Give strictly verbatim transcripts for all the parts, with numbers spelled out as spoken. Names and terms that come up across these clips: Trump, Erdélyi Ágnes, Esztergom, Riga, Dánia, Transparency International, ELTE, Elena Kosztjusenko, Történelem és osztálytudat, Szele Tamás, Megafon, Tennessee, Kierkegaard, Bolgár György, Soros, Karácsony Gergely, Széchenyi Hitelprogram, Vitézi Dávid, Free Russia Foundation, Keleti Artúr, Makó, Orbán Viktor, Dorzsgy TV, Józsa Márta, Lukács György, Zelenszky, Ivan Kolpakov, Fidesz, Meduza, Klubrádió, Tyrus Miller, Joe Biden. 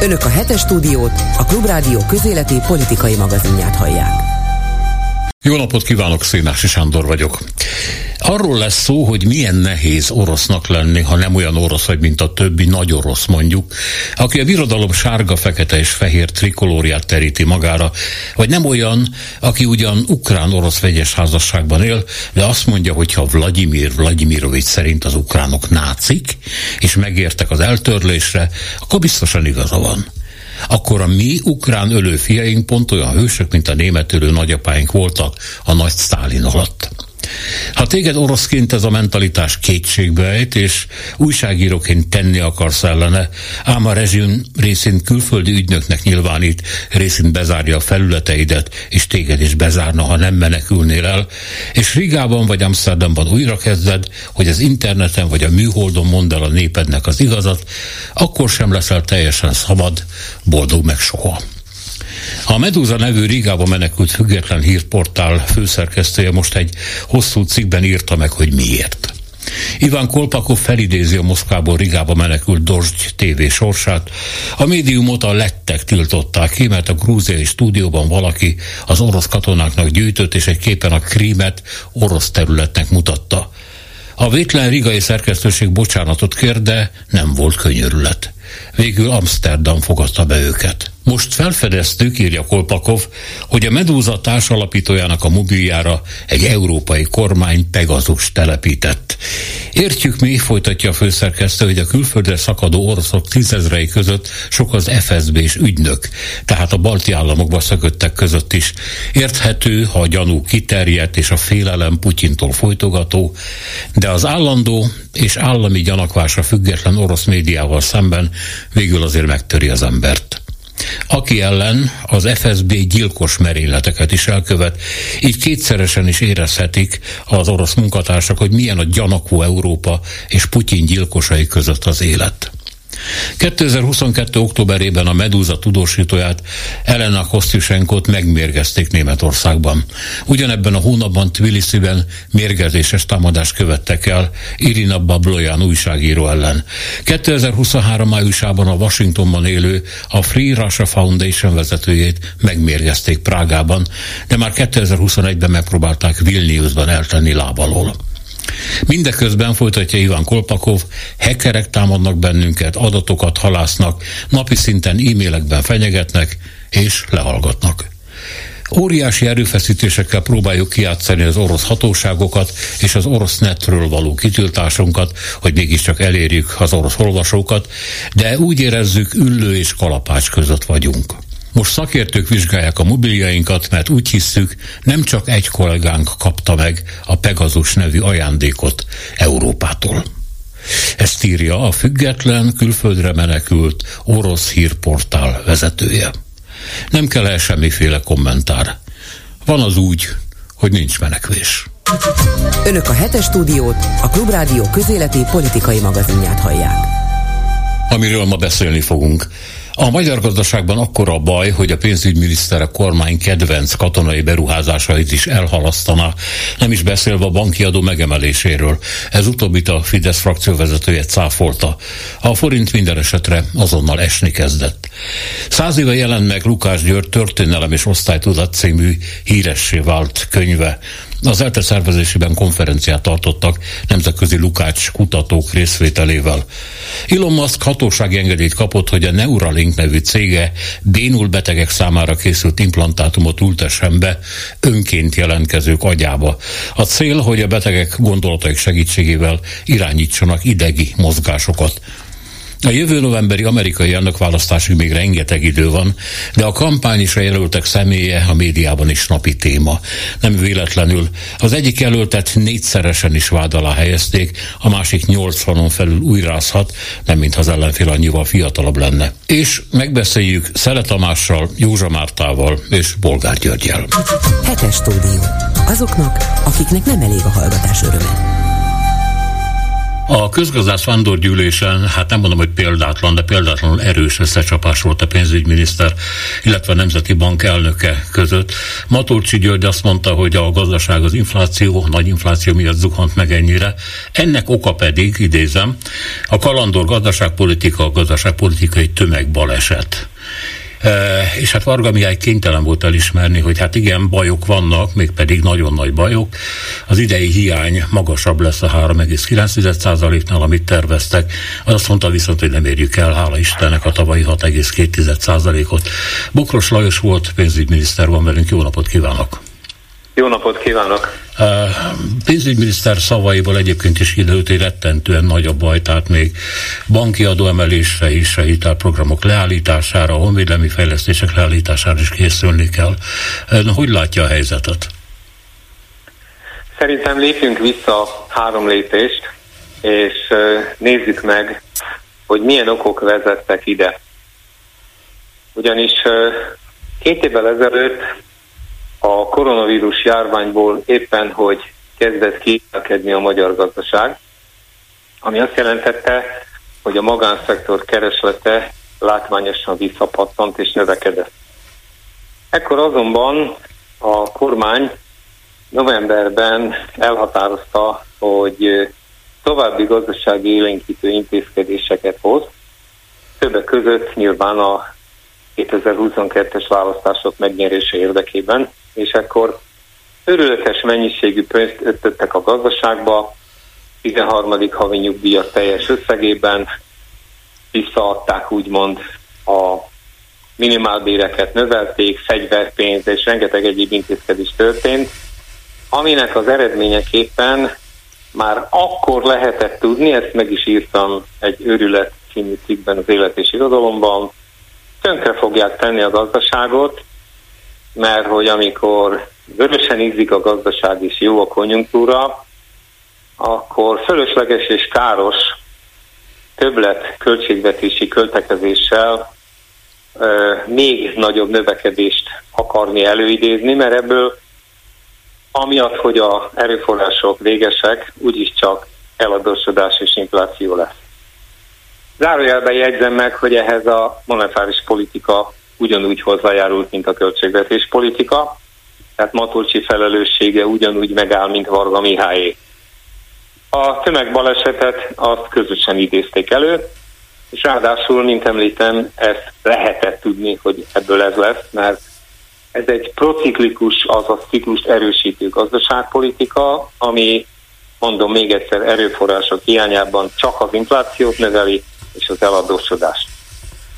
Önök a hetes stúdiót, a Klubrádió közéleti politikai magazinját hallják. Jó napot kívánok, Szénási Sándor vagyok. Arról lesz szó, hogy milyen nehéz orosznak lenni, ha nem olyan orosz vagy, mint a többi nagy orosz mondjuk, aki a birodalom sárga, fekete és fehér trikolóriát teríti magára, vagy nem olyan, aki ugyan ukrán-orosz vegyes házasságban él, de azt mondja, hogy ha Vlagyimir Vlagyimirovics szerint az ukránok nácik, és megértek az eltörlésre, akkor biztosan igaza van. Akkor a mi ukrán ölő fiaink pont olyan hősök, mint a német ölő nagyapáink voltak a nagy Sztálin alatt. Ha téged oroszként ez a mentalitás kétségbe ejt, és újságíróként tenni akarsz ellene, ám a rezsim részint külföldi ügynöknek nyilvánít, részint bezárja a felületeidet, és téged is bezárna, ha nem menekülnél el, és Rigában vagy Amsterdamban újra kezded, hogy az interneten vagy a műholdon mondd el a népednek az igazat, akkor sem leszel teljesen szabad, boldog meg soha. A Meduza nevű Rigába menekült független hírportál főszerkesztője most egy hosszú cikkben írta meg, hogy miért. Ivan Kolpakov felidézi a Moszkvából Rigába menekült Dorzsgy té vé sorsát. A médiumot a lettek tiltották ki, mert a grúziai stúdióban valaki az orosz katonáknak gyűjtött, és egy képen a Krímet orosz területnek mutatta. A vétlen rigai szerkesztőség bocsánatot kér, de nem volt könyörület. Végül Amsterdam fogadta be őket. Most felfedeztük, írja Kolpakov, hogy a Meduza társalapítójának a mobiljára egy európai kormány Pegasus telepített. Értjük mi, folytatja a főszerkesztő, hogy a külföldre szakadó oroszok tízezrei között sok az ef es zé bés ügynök, tehát a balti államokba szököttek között is. Érthető, ha a gyanú kiterjedt és a félelem Putyintól folytogató, de az állandó és állami gyanakvásra független orosz médiával szemben végül azért megtöri az embert. Aki ellen az ef es zé bé gyilkos merényleteket is elkövet, így kétszeresen is érezhetik az orosz munkatársak, hogy milyen a gyanakvó Európa és Putyin gyilkosai között az élet. kétezer-huszonkettő. októberében a Meduza tudósítóját, Elena Kosztjusenkót megmérgezték Németországban. Ugyanebben a hónapban Tbilisiben mérgezéses támadást követtek el Irina Bablojan újságíró ellen. kétezer-huszonhárom. májusában a Washingtonban élő, a Free Russia Foundation vezetőjét megmérgezték Prágában, de már kétezer-huszonegyben megpróbálták Vilniusban eltenni láb alól. Mindeközben, folytatja Ivan Kolpakov, hackerek támadnak bennünket, adatokat halásznak, napi szinten e-mailekben fenyegetnek és lehallgatnak. Óriási erőfeszítésekkel próbáljuk kijátszani az orosz hatóságokat és az orosz netről való kitiltásunkat, hogy mégiscsak elérjük az orosz olvasókat, de úgy érezzük, üllő és kalapács között vagyunk. Most szakértők vizsgálják a mobiljainkat, mert úgy hisszük, nem csak egy kollégánk kapta meg a Pegasus nevű ajándékot Európától. Ezt írja a független, külföldre menekült orosz hírportál vezetője. Nem kell el semmiféle kommentár. Van az úgy, hogy nincs menekvés. Önök a hetes stúdiót, a Klubrádió közéleti politikai magazinját hallják. Amiről ma beszélni fogunk. A magyar gazdaságban akkora a baj, hogy a pénzügyminiszter a kormány kedvenc katonai beruházásait is elhalasztana, nem is beszélve a banki adó megemeléséről. Ez utóbbit a Fidesz frakcióvezetője cáfolta. A forint minden esetre azonnal esni kezdett. Száz éve jelent meg Lukács György Történelem és osztálytudat című híressé vált könyve. Az ELTE szervezésében konferenciát tartottak nemzetközi Lukács kutatók részvételével. Elon Musk hatósági engedélyt kapott, hogy a Neuralink nevű cége bénul betegek számára készült implantátumot ültessen be önként jelentkezők agyába. A cél, hogy a betegek gondolataik segítségével irányítsanak idegi mozgásokat. A jövő novemberi amerikai elnökválasztásig még rengeteg idő van, de a kampány és a jelöltek személye a médiában is napi téma. Nem véletlenül. Az egyik jelöltet négyszeresen is vád alá helyezték, a másik nyolcvanon felül újrázhat, nem mintha az ellenfél annyival fiatalabb lenne. És megbeszéljük Szele Tamással, Józsa Mártával és Bolgár Györgyel. Hetes stúdió. Azoknak, akiknek nem elég a hallgatás öröme. A közgazdász vándorgyűlésen, hát nem mondom, hogy példátlan, de példátlanul erős összecsapás volt a pénzügyminiszter, illetve a Nemzeti Bank elnöke között. Matolcsi György azt mondta, hogy a gazdaság az infláció, nagy infláció miatt zuhant meg ennyire. Ennek oka pedig, idézem, a kalandor gazdaságpolitika, a gazdaságpolitikai tömegbaleset. Uh, és hát Varga Mihály kénytelen volt elismerni, hogy hát igen, bajok vannak, mégpedig nagyon nagy bajok. Az idei hiány magasabb lesz a három egész kilenc százaléknál, amit terveztek. Az azt mondta viszont, hogy nem érjük el, hála Istennek, a tavalyi hat egész két százalékot. Bokros Lajos volt pénzügyminiszter, van velünk, jó napot kívánok! Jó napot kívánok! Uh, pénzügyminiszter szavaiból egyébként is kiderült, hogy rettentően nagy a baj, tehát még banki adóemelésre is, a hitelprogramok leállítására, a honvédelmi fejlesztések leállítására is készülni kell. Uh, hogy látja a helyzetet? Szerintem lépjünk vissza három lépést, és uh, nézzük meg, hogy milyen okok vezettek ide. Ugyanis uh, két évvel ezelőtt a koronavírus járványból éppen, hogy kezdett kiemelkedni a magyar gazdaság, ami azt jelentette, hogy a magánszektor kereslete látványosan visszapattant és növekedett. Ekkor azonban a kormány novemberben elhatározta, hogy további gazdasági élénkítő intézkedéseket hoz, többek között nyilván a kétezer-huszonkettes választások megnyerése érdekében, és ekkor örületes mennyiségű pénzt ötöttek a gazdaságba, tizenharmadik havi nyugdíjat teljes összegében, visszaadták úgymond a minimálbéreket, növelték, fegyverpénz és rengeteg egyéb intézkedés történt, aminek az eredményeképpen már akkor lehetett tudni, ezt meg is írtam egy Őrület című cikkben az Élet és Irodalomban, tönkre fogják tenni a gazdaságot, mert hogy amikor vörösen ízik a gazdaság és jó a konjunktúra, akkor fölösleges és káros többlet költségvetési költekezéssel ö, még nagyobb növekedést akarni előidézni, mert ebből amiatt, hogy az erőforrások végesek, úgyis csak eladósodás és infláció lesz. Zárójelben jegyzem meg, hogy ehhez a monetáris politika ugyanúgy hozzájárult, mint a költségvetés politika, tehát Matolcsi felelőssége ugyanúgy megáll, mint Varga Mihályé. A tömegbalesetet azt közösen idézték elő, és ráadásul, mint említem, ezt lehetett tudni, hogy ebből ez lesz, mert ez egy prociklikus, azaz ciklust erősítő gazdaságpolitika, ami, mondom még egyszer, erőforrások hiányában csak az inflációt növeli, és az eladósodást.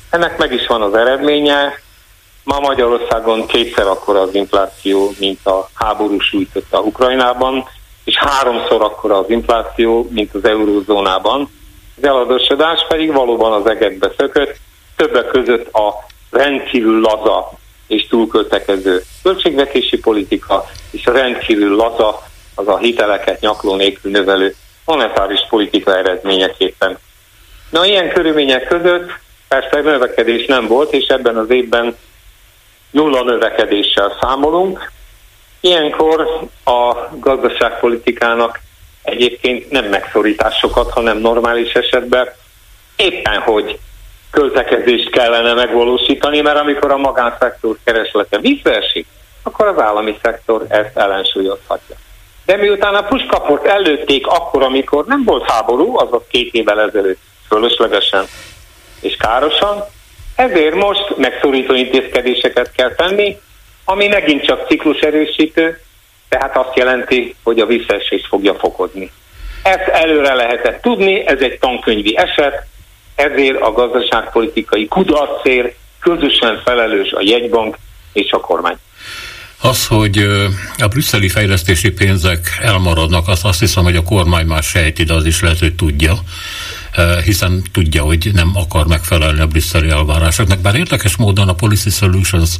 Ennek meg is van az eredménye. Ma Magyarországon kétszer akkora az infláció, mint a háború sújtotta a Ukrajnában, és háromszor akkora az infláció, mint az eurózónában. Az eladósodás pedig valóban az egekbe szökött, többek között a rendkívül laza és túlköltekező költségvetési politika, és a rendkívül laza, az a hiteleket nyakló nélkül növelő monetáris politika eredményeképpen. Na, ilyen körülmények között persze növekedés nem volt, és ebben az évben nulla növekedéssel számolunk. Ilyenkor a gazdaságpolitikának egyébként nem megszorításokat, hanem normális esetben éppen hogy költekezést kellene megvalósítani, mert amikor a magánszektor kereslete visszaesik, akkor az állami szektor ezt ellensúlyozhatja. De miután a puskaport előtték akkor, amikor nem volt háború, azaz két évvel ezelőtt, fölöslegesen és károsan, ezért most megszorító intézkedéseket kell tenni, ami megint csak cikluserősítő, tehát azt jelenti, hogy a visszaesést fogja fokozni. Ezt előre lehetett tudni, ez egy tankönyvi eset, ezért a gazdaságpolitikai kudarcért közösen felelős a jegybank és a kormány. Az, hogy a brüsszeli fejlesztési pénzek elmaradnak, azt, azt hiszem, hogy a kormány már sejti, de az is lehet, hogy tudja, hiszen tudja, hogy nem akar megfelelni a brüsszeli elvárásoknak. Bár érdekes módon a Policy Solutions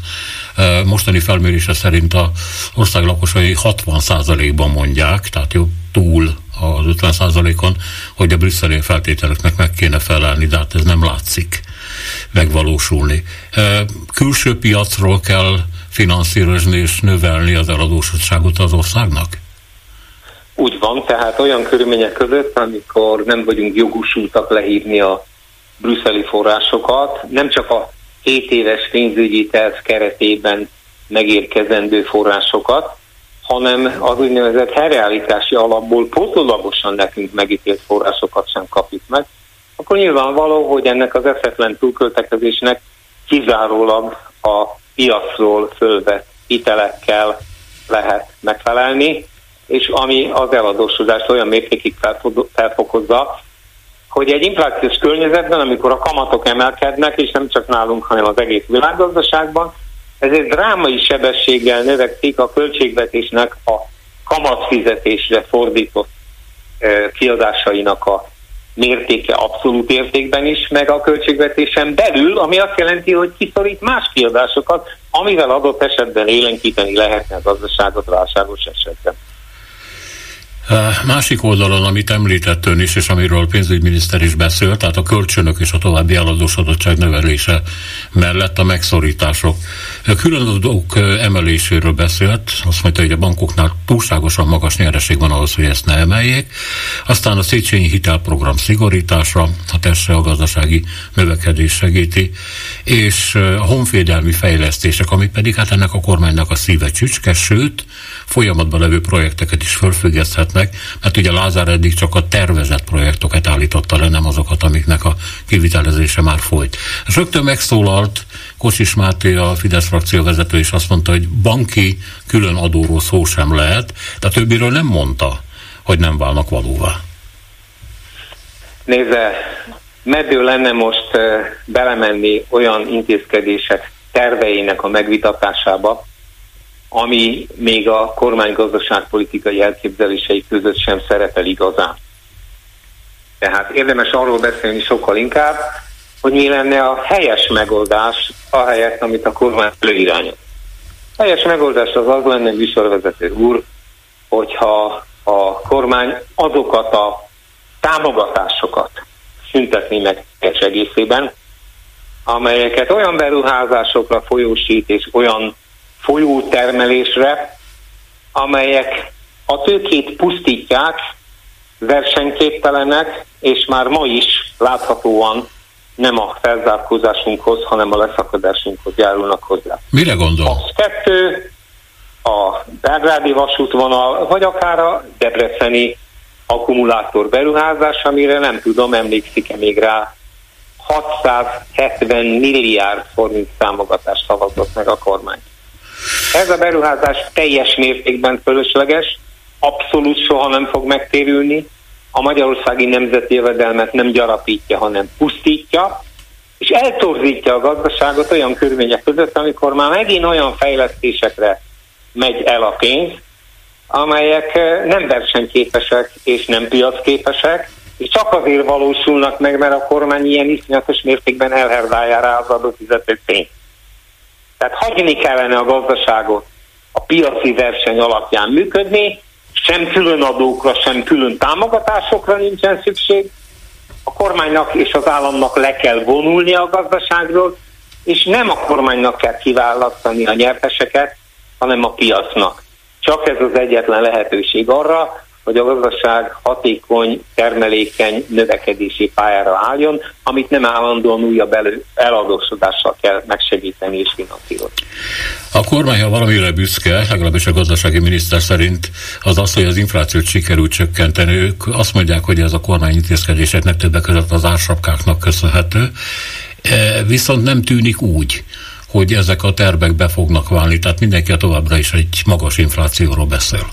mostani felmérése szerint az ország lakosai hatvan százalékban mondják, tehát jó, túl az ötven százalékon, hogy a brüsszeli feltételeknek meg kéne felelni, de hát ez nem látszik megvalósulni. Külső piacról kell finanszírozni és növelni az eladósodtságot az országnak? Úgy van, tehát olyan körülmények között, amikor nem vagyunk jogosultak lehívni a brüsszeli forrásokat, nem csak a hét éves pénzügyi terv keretében megérkezendő forrásokat, hanem az úgynevezett helyreállítási alapból pótolagosan nekünk megítélt forrásokat sem kapjuk meg, akkor nyilvánvaló, hogy ennek az eszetlen túlköltekezésnek kizárólag a piacról fölvett hitelekkel lehet megfelelni, és ami az eladósodást olyan mértékig felfokozza, hogy egy inflációs környezetben, amikor a kamatok emelkednek, és nem csak nálunk, hanem az egész világgazdaságban, ezért drámai sebességgel növekszik a költségvetésnek a kamatfizetésre fordított kiadásainak a mértéke abszolút értékben is, meg a költségvetésen belül, ami azt jelenti, hogy kiszorít más kiadásokat, amivel adott esetben élenkíteni lehetne a gazdaságot válságos esetben. Másik oldalon, amit említett ön is, és amiről a pénzügyminiszter is beszélt, tehát a kölcsönök és a további eladósodottság növelése mellett a megszorítások. Külön adók emeléséről beszélt, azt mondta, hogy a bankoknál túlságosan magas nyereség van ahhoz, hogy ezt ne emeljék. Aztán a Széchenyi hitelprogram szigorítása, hát ezt se a gazdasági növekedés segíti, és a honvédelmi fejlesztések, ami pedig hát ennek a kormánynak a szíve csücske, sőt, folyamatban levő projekteket is felfüggeszthetnek, mert ugye Lázár eddig csak a tervezett projektokat állította le, nem azokat, amiknek a kivitelezése már folyt. És rögtön megszólalt Kocsis Máté, a Fidesz frakció vezető, és azt mondta, hogy banki külön adóról szó sem lehet, de többiről nem mondta, hogy nem válnak valóvá. Nézze, meddig lenne most belemenni olyan intézkedések terveinek a megvitatásába, ami még a kormány gazdaságpolitikai elképzelései között sem szerepel igazán. Tehát érdemes arról beszélni sokkal inkább, hogy mi lenne a helyes megoldás ahelyett, amit a kormány előirányoz. A helyes megoldás az az lenne, műsorvezető úr, hogyha a kormány azokat a támogatásokat szüntetni meg egészében, amelyeket olyan beruházásokra folyósít és olyan folyótermelésre, amelyek a tőkét pusztítják, versenyképtelenek, és már ma is láthatóan nem a felzárkózásunkhoz, hanem a leszakadásunkhoz járulnak hozzá. Mire gondol? A kettő, a belgrádi vasútvonal, vagy akár a debreceni akkumulátor beruházás, amire nem tudom, emlékszik-e még rá, hatszázhetven milliárd forint támogatást szavazott meg a kormány. Ez a beruházás teljes mértékben fölösleges, abszolút soha nem fog megtérülni, a magyarországi nemzeti jövedelmet nem gyarapítja, hanem pusztítja, és eltorzítja a gazdaságot olyan körülmények között, amikor már megint olyan fejlesztésekre megy el a pénz, amelyek nem versenyképesek és nem piacképesek, és csak azért valósulnak meg, mert a kormány ilyen iszonyatos mértékben elherdálja rá az adófizetők pénzt. Tehát hagyni kellene a gazdaságot a piaci verseny alapján működni, sem külön adókra, sem külön támogatásokra nincsen szükség. A kormánynak és az államnak le kell vonulnia a gazdaságról, és nem a kormánynak kell kiválasztani a nyerteseket, hanem a piacnak. Csak ez az egyetlen lehetőség arra, hogy a gazdaság hatékony, termelékeny növekedési pályára álljon, amit nem állandóan újabb elő, eladósodással kell megsegíteni és finanszírozni. A kormány, ha valamire büszke, legalábbis a gazdasági miniszter szerint, az az, hogy az inflációt sikerült csökkenteni. Ők azt mondják, hogy ez a kormány intézkedéseknek, többek között az ársapkáknak köszönhető, viszont nem tűnik úgy, hogy ezek a tervek be fognak válni, tehát mindenki továbbra is egy magas inflációról beszél.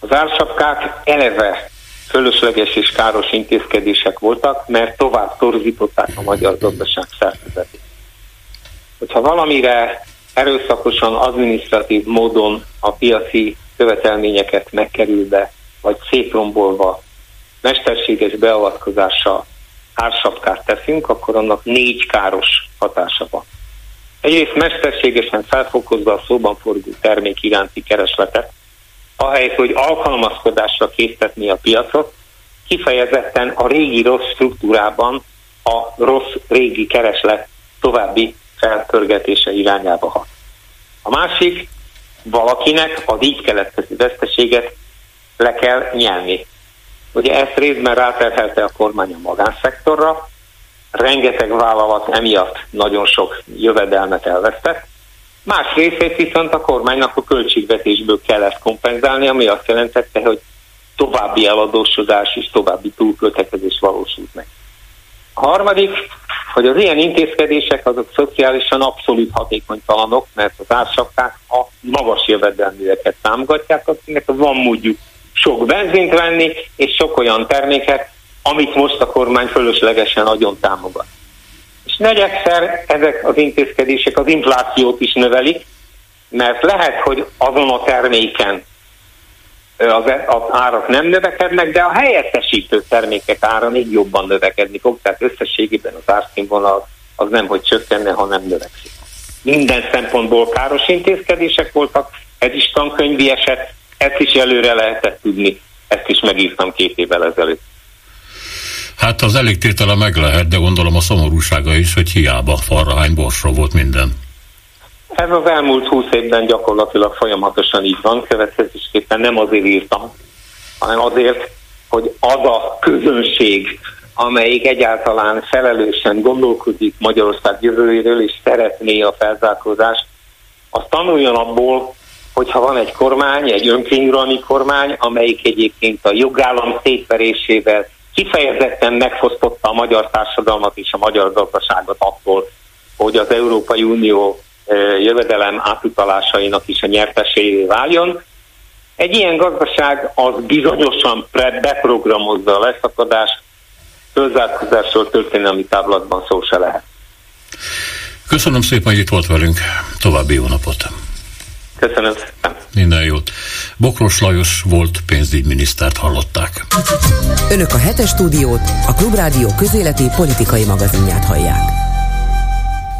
Az ársapkák eleve fölösleges és káros intézkedések voltak, mert tovább torzították a magyar gazdaság szerkezetét. Hogyha valamire erőszakosan, adminisztratív módon a piaci követelményeket megkerülve, vagy szétrombolva, mesterséges beavatkozással ársapkát teszünk, akkor annak négy káros hatása van. Egyrészt mesterségesen felfokozza a szóban forgó termék iránti keresletet, ahelyett, hogy alkalmazkodásra késztetni a piacot, kifejezetten a régi rossz struktúrában a rossz régi kereslet további felpörgetése irányába hat. A másik, valakinek az így keletkező veszteséget le kell nyelni. Ugye ezt részben ráterhelte a kormány a magánszektorra, rengeteg vállalat emiatt nagyon sok jövedelmet elvesztett, más részét viszont a kormánynak a költségvetésből kell ezt kompenzálni, ami azt jelentette, hogy további eladósodás és további túlköltekezés valósult meg. A harmadik, hogy az ilyen intézkedések azok szociálisan abszolút hatékonytalanok, mert az ársakták a magas jövedelműeket támogatják, akinek van módjuk sok benzint venni, és sok olyan terméket, amit most a kormány fölöslegesen nagyon támogat. És negyedszer ezek az intézkedések az inflációt is növelik, mert lehet, hogy azon a terméken az árak nem növekednek, de a helyettesítő termékek ára még jobban növekedni fog, tehát összességében az árszínvonal az nemhogy csökkenne, hanem növekszik. Minden szempontból káros intézkedések voltak, ez is tankönyvi eset, ezt is előre lehetett tudni, ezt is megírtam két évvel ezelőtt. Hát az elég tétele meg lehet, de gondolom a szomorúsága is, hogy hiába farrahány borsra volt minden. Ez az elmúlt húsz évben gyakorlatilag folyamatosan így van, következésképpen nem azért írtam, hanem azért, hogy az a közönség, amelyik egyáltalán felelősen gondolkodik Magyarország jövőjéről és szeretné a felzárkózást, az tanuljon abból, hogyha van egy kormány, egy önkényuralmi kormány, amelyik egyébként a jogállam szétverésével kifejezetten megfosztotta a magyar társadalmat és a magyar gazdaságot attól, hogy az Európai Unió jövedelem átutalásainak is a nyertesévé váljon. Egy ilyen gazdaság az bizonyosan beprogramozza a leszakadást, fölzárkózásról történelmi táblatban szó se lehet. Köszönöm szépen, hogy itt volt velünk. További jó napot! Köszönöm szépen! Minden jót! Bokros Lajos volt pénzügyminisztert hallották. Önök a hetes stúdiót, a Klubrádió közéleti politikai magazinját hallják.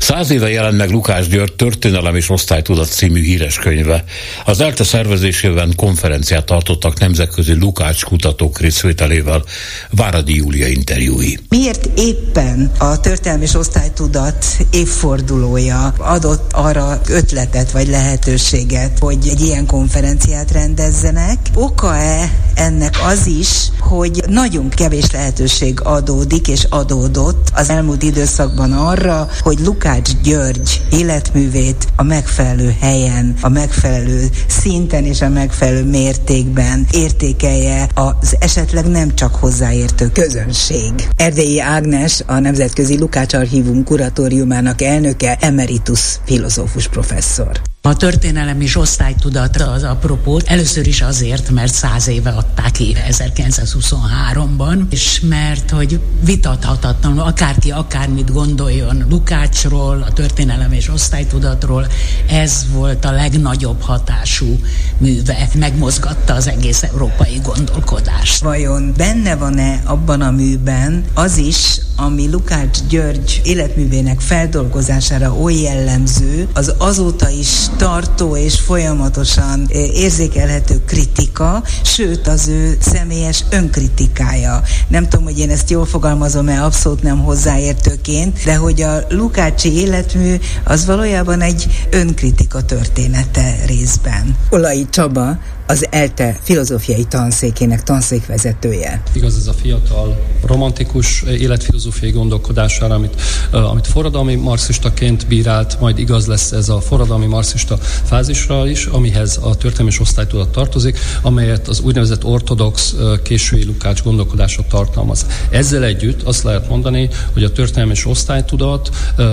Száz éve jelent meg Lukács György Történelem és osztálytudat című híres könyve. Az ELTE szervezésében konferenciát tartottak nemzetközi Lukács kutatók részvételével. Váradi Júlia interjúi. Miért éppen a Történelem és osztálytudat évfordulója adott arra ötletet vagy lehetőséget, hogy egy ilyen konferenciát rendezzenek? Oka-e ennek az is, hogy nagyon kevés lehetőség adódik és adódott az elmúlt időszakban arra, hogy Lukács Lukács György életművét a megfelelő helyen, a megfelelő szinten és a megfelelő mértékben értékelje az esetleg nem csak hozzáértő közönség. Erdélyi Ágnes, a Nemzetközi Lukács Archívum kuratóriumának elnöke, emeritus filozófus professzor. A történelem és osztálytudat az apropó. Először is azért, mert száz éve adták ki ezerkilencszázhuszonháromban, és mert hogy vitathatatlanul akárki akármit gondoljon Lukácsról, a történelem és osztálytudatról, ez volt a legnagyobb hatású műve, megmozgatta az egész európai gondolkodást. Vajon benne van-e abban a műben az is, ami Lukács György életművének feldolgozására oly jellemző, az azóta is tartó és folyamatosan érzékelhető kritika, sőt az ő személyes önkritikája. Nem tudom, hogy én ezt jól fogalmazom-e, abszolút nem hozzáértőként, de hogy a Lukácsi életmű az valójában egy önkritika története részben. Olai Csaba, az ELTE filozófiai tanszékének tanszékvezetője. Igaz ez a fiatal romantikus életfilozófiai gondolkodására, amit, amit forradalmi marxistaként bírált, majd igaz lesz ez a forradalmi marxista fázisra is, amihez a történelmi és osztálytudat tartozik, amelyet az úgynevezett ortodox késői Lukács gondolkodása tartalmaz. Ezzel együtt azt lehet mondani, hogy a történelmi és osztálytudat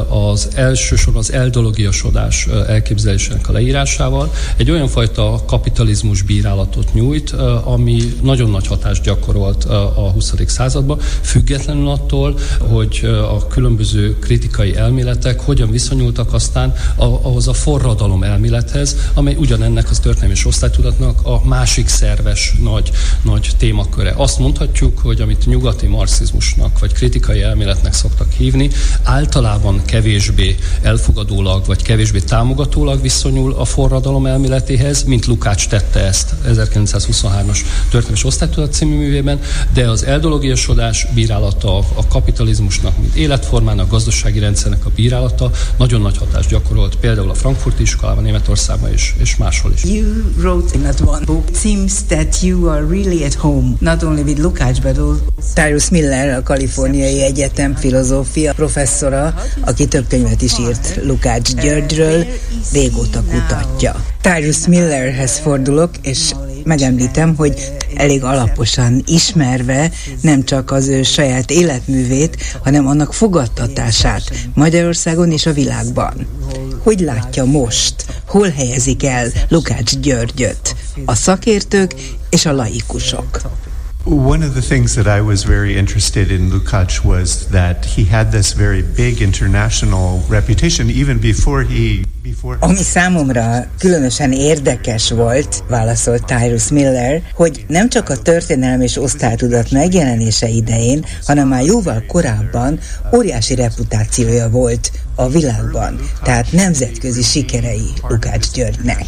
az elsősorban az eldologiasodás elképzelésének a leírásával egy olyan fajta kapitalizmus bírálatot nyújt, ami nagyon nagy hatást gyakorolt a huszadik században, függetlenül attól, hogy a különböző kritikai elméletek hogyan viszonyultak aztán ahhoz a forradalom elmélethez, amely ugyanennek az történelmi és osztálytudatnak a másik szerves nagy, nagy témaköre. Azt mondhatjuk, hogy amit nyugati marxizmusnak vagy kritikai elméletnek szoktak hívni, általában kevésbé elfogadólag vagy kevésbé támogatólag viszonyul a forradalom elméletéhez, mint Lukács tette ezt ezerkilencszázhuszonhármas Történelem és osztálytudat című művében, de az eldologiasodás bírálata, a kapitalizmusnak, mint életformának, a gazdasági rendszernek a bírálata nagyon nagy hatást gyakorolt, például a frankfurti iskolában, Németországban is, és máshol is. You wrote in that one book, it seems that you are really at home, not only with Lukács, but also... Tyrus Miller, a Kaliforniai Egyetem filozófia professzora, aki több könyvet is írt Lukács Györgyről, régóta kutatja. Tyrus Millerhez fordulok, és megemlítem, hogy elég alaposan ismerve nem csak az ő saját életművét, hanem annak fogadtatását Magyarországon és a világban. Hogy látja most, hol helyezik el Lukács Györgyöt a szakértők és a laikusok? One of the things that I was very interested in Lukács was that he had this very big international reputation even before he before... Ami számomra különösen érdekes volt, válaszolt Tyrus Miller, hogy nem csak a történelem és osztálytudat megjelenése idején, hanem már jóval korábban óriási reputációja volt a világban, tehát nemzetközi sikerei Lukács Györgynek.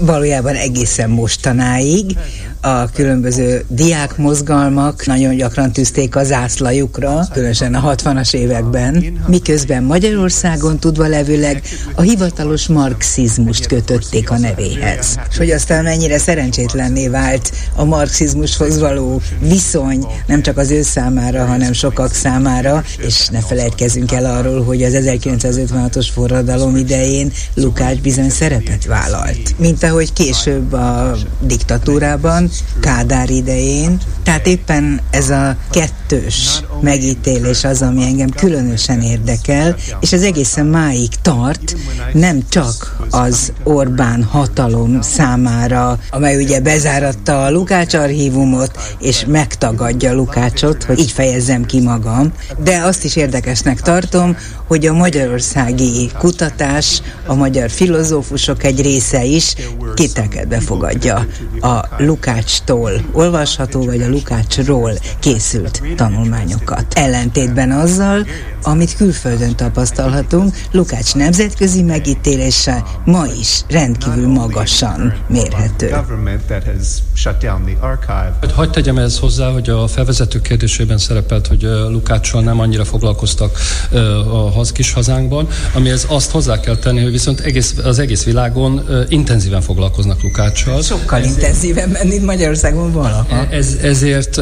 Valójában egészen mostanáig a különböző diákmozgalmak nagyon gyakran tűzték a zászlajukra, különösen a hatvanas években, miközben Magyarországon tudva levőleg a hivatalos marxizmust kötötték a nevéhez. És hogy aztán mennyire szerencsétlenné vált a marxizmushoz való viszony, nem csak az ő számára, hanem sokak számára, és ne felejtkezzünk el arról, hogy az ezerkilencszázötvenhatos forradalom idején Lukács bizony szerepet vállalt, mint ahogy később a diktatúrában, Kádár idején. Tehát éppen ez a kettős megítélés az, ami engem különösen érdekel, és ez egészen máig tart, nem csak az Orbán hatalom számára, amely ugye bezáratta a Lukács archívumot, és megtagadja Lukácsot, hogy így fejezzem ki magam, de azt is érdekesnek tartom, hogy a magyarországi kutatás, a magyar filozófusok egy része is kételkedve befogadja a Lukácstól olvasható, vagy a Lukácsról készült tanulmányokat. Ellentétben azzal, amit külföldön tapasztalhatunk, Lukács nemzetközi megítélése ma is rendkívül magasan mérhető. Hadd tegyem ehhez hozzá, hogy a felvezető kérdésében szerepelt, hogy Lukácssal nem annyira foglalkoztak a kis hazánkban, amihez azt hozzá kell tenni, hogy viszont egész, az egész világon intenzíven foglalkoznak Lukácssal. Sokkal intenzíven, mint Magyarországon valaha. Ez, ezért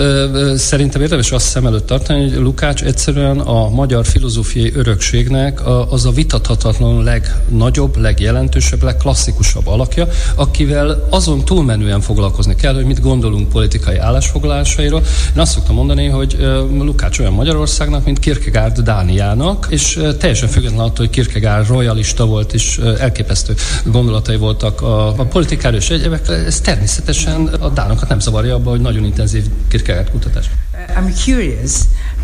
szerintem érdemes azt szem előtt tartani, hogy Lukács egyszerűen a magyar filozófiai örökségnek az a vitathatatlanul legnagyobb, legjelentősebb, legklasszikusabb alakja, akivel azon túlmenően foglalkozni kell, hogy mit gondolunk politikai állásfoglalásairól. Én azt szoktam mondani, hogy Lukács olyan Magyarországnak, mint Kierkegaard Dániának, és teljesen független attól, hogy Kierkegaard royalista volt, és elképesztő gondolatai voltak a, a politikáról és egyébek. Ez természetesen a dánokat nem zavarja abban, hogy nagyon intenzív Kierkegaard kutatás. I'm curious.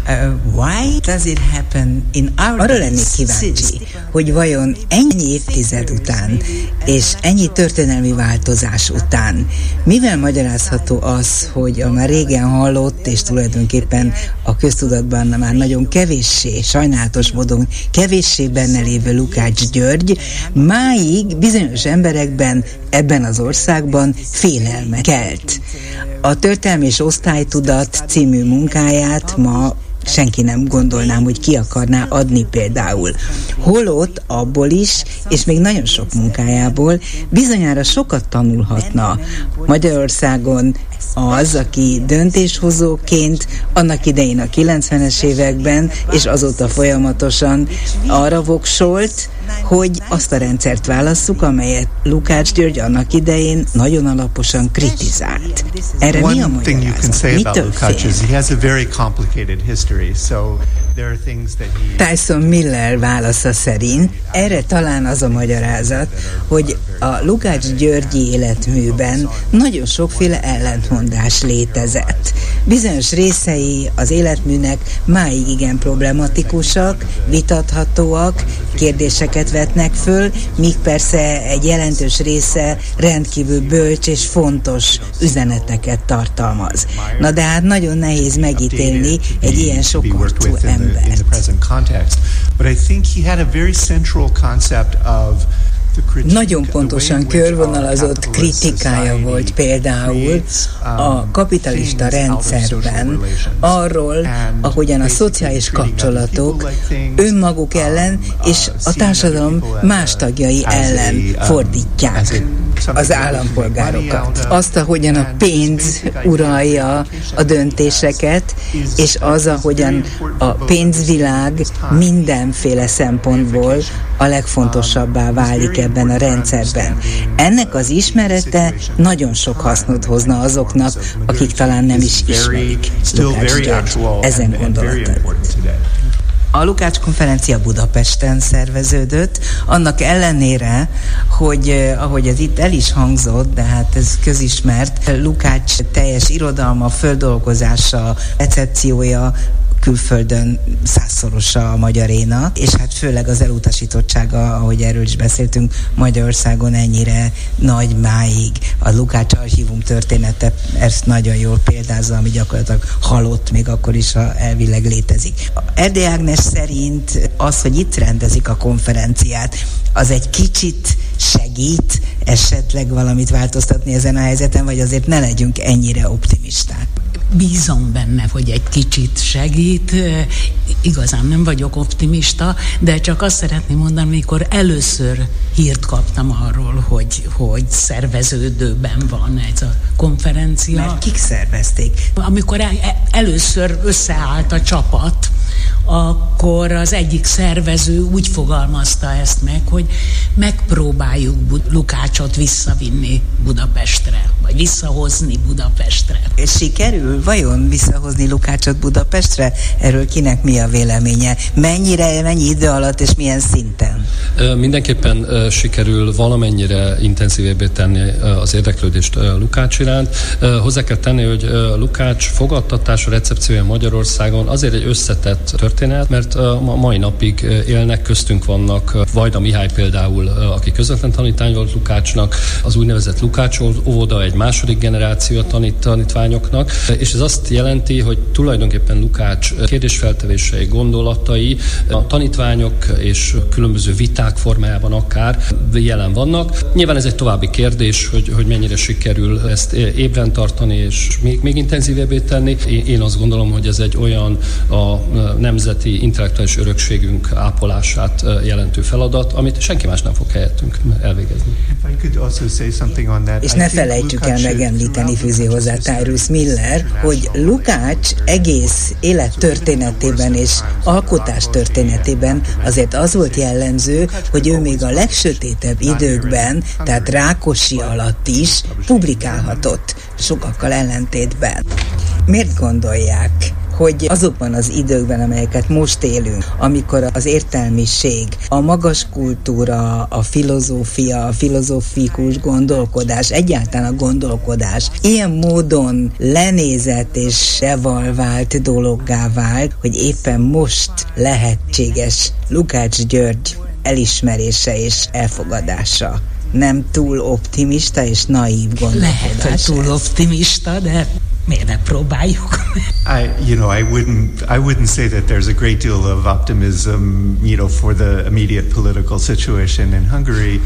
Uh, why does it happen in our Arra lennék kíváncsi, hogy vajon ennyi évtized után és ennyi történelmi változás után mivel magyarázható az, hogy a már régen hallott és tulajdonképpen a köztudatban már nagyon kevéssé, sajnálatos módon kevéssé benne lévő Lukács György máig bizonyos emberekben ebben az országban félelmet kelt. A Történelem és osztálytudat című munkáját ma senki nem gondolnám, hogy ki akarná adni például. Holott abból is, és még nagyon sok munkájából bizonyára sokat tanulhatna Magyarországon az, aki döntéshozóként annak idején a kilencvenes években, és azóta folyamatosan arra voksolt, hogy azt a rendszert válasszuk, amelyet Lukács György annak idején nagyon alaposan kritizált. Erre mi a magyarázat? Mitől fél? Tyson Miller válasza szerint erre talán az a magyarázat, hogy a Lukács Györgyi életműben nagyon sokféle ellentmondás létezett. Bizonyos részei az életműnek máig igen problematikusak, vitathatóak, kérdéseket vetnek föl, míg persze egy jelentős része rendkívül bölcs és fontos üzeneteket tartalmaz. Na de hát nagyon nehéz megítélni egy ilyen sokortú embert. Nagyon pontosan körvonalazott kritikája volt például a kapitalista rendszerben arról, ahogyan a szociális kapcsolatok önmaguk ellen és a társadalom más tagjai ellen fordítják az állampolgárokat. Azt, ahogyan a pénz uralja a döntéseket, és az, ahogyan a pénzvilág mindenféle szempontból a legfontosabbá válik ebben a rendszerben. Ennek az ismerete nagyon sok hasznot hozna azoknak, akik talán nem is ismerik Lukács György ezen gondolatot. A Lukács konferencia Budapesten szerveződött, annak ellenére, hogy ahogy ez itt el is hangzott, de hát ez közismert, Lukács teljes irodalma, földolgozása, recepciója külföldön százszorosa a magyaréna, és hát főleg az elutasítottsága, ahogy erről is beszéltünk, Magyarországon ennyire nagy máig. A Lukács archívum története ezt nagyon jól példázza, ami gyakorlatilag halott még akkor is, ha elvileg létezik. Erdélyi Ágnes szerint az, hogy itt rendezik a konferenciát, az egy kicsit segít esetleg valamit változtatni ezen a helyzeten, vagy azért ne legyünk ennyire optimisták. Bízom benne, hogy egy kicsit segít. Igazán nem vagyok optimista, de csak azt szeretném mondani, amikor először hírt kaptam arról, hogy, hogy szerveződőben van ez a konferencia. Mert kik szervezték? Amikor először összeállt a csapat, akkor az egyik szervező úgy fogalmazta ezt meg, hogy megpróbáljuk Lukácsot visszavinni Budapestre, vagy visszahozni Budapestre. Sikerül vajon visszahozni Lukácsot Budapestre? Erről kinek mi a véleménye? Mennyire, mennyi idő alatt és milyen szinten? Mindenképpen sikerül valamennyire intenzívebbé tenni az érdeklődést Lukács iránt. Hozzá kell tenni, hogy Lukács fogadtatása, recepciója Magyarországon azért egy összetett történet, mert ma mai napig élnek, köztünk vannak Varga Mihály például, aki közvetlen tanítvány volt Lukácsnak, az úgynevezett Lukács óvoda, egy második generáció tanít, tanítványoknak, és ez azt jelenti, hogy tulajdonképpen Lukács kérdésfeltevései, gondolatai a tanítványok és különböző viták formájában akár jelen vannak. Nyilván ez egy további kérdés, hogy, hogy mennyire sikerül ezt ébren tartani és még, még intenzívebbé tenni. Én azt gondolom, hogy ez egy olyan a nemzeti intellektuális örökségünk ápolását jelentő feladat, amit senki más nem fog helyettünk elvégezni. És ne felejtsük el megemlíteni, fűzi hozzá Tyrus Miller, hogy Lukács egész élettörténetében és alkotástörténetében azért az volt jellemző, hogy ő még a legsötétebb időkben, tehát Rákosi alatt is publikálhatott, sokakkal ellentétben. Miért gondolják, hogy azokban az időkben, amelyeket most élünk, amikor az értelmiség, a magas kultúra, a filozófia, a filozófikus gondolkodás, egyáltalán a gondolkodás ilyen módon lenézett és revalvált dologgá vált, hogy éppen most lehetséges Lukács György elismerése és elfogadása. Nem túl optimista és naív gondolkodás. Lehet, hogy túl optimista, de... miért ne próbáljuk? I, you know, I wouldn't, I wouldn't say that there's a great deal of optimism, you know, for the immediate political situation in Hungary.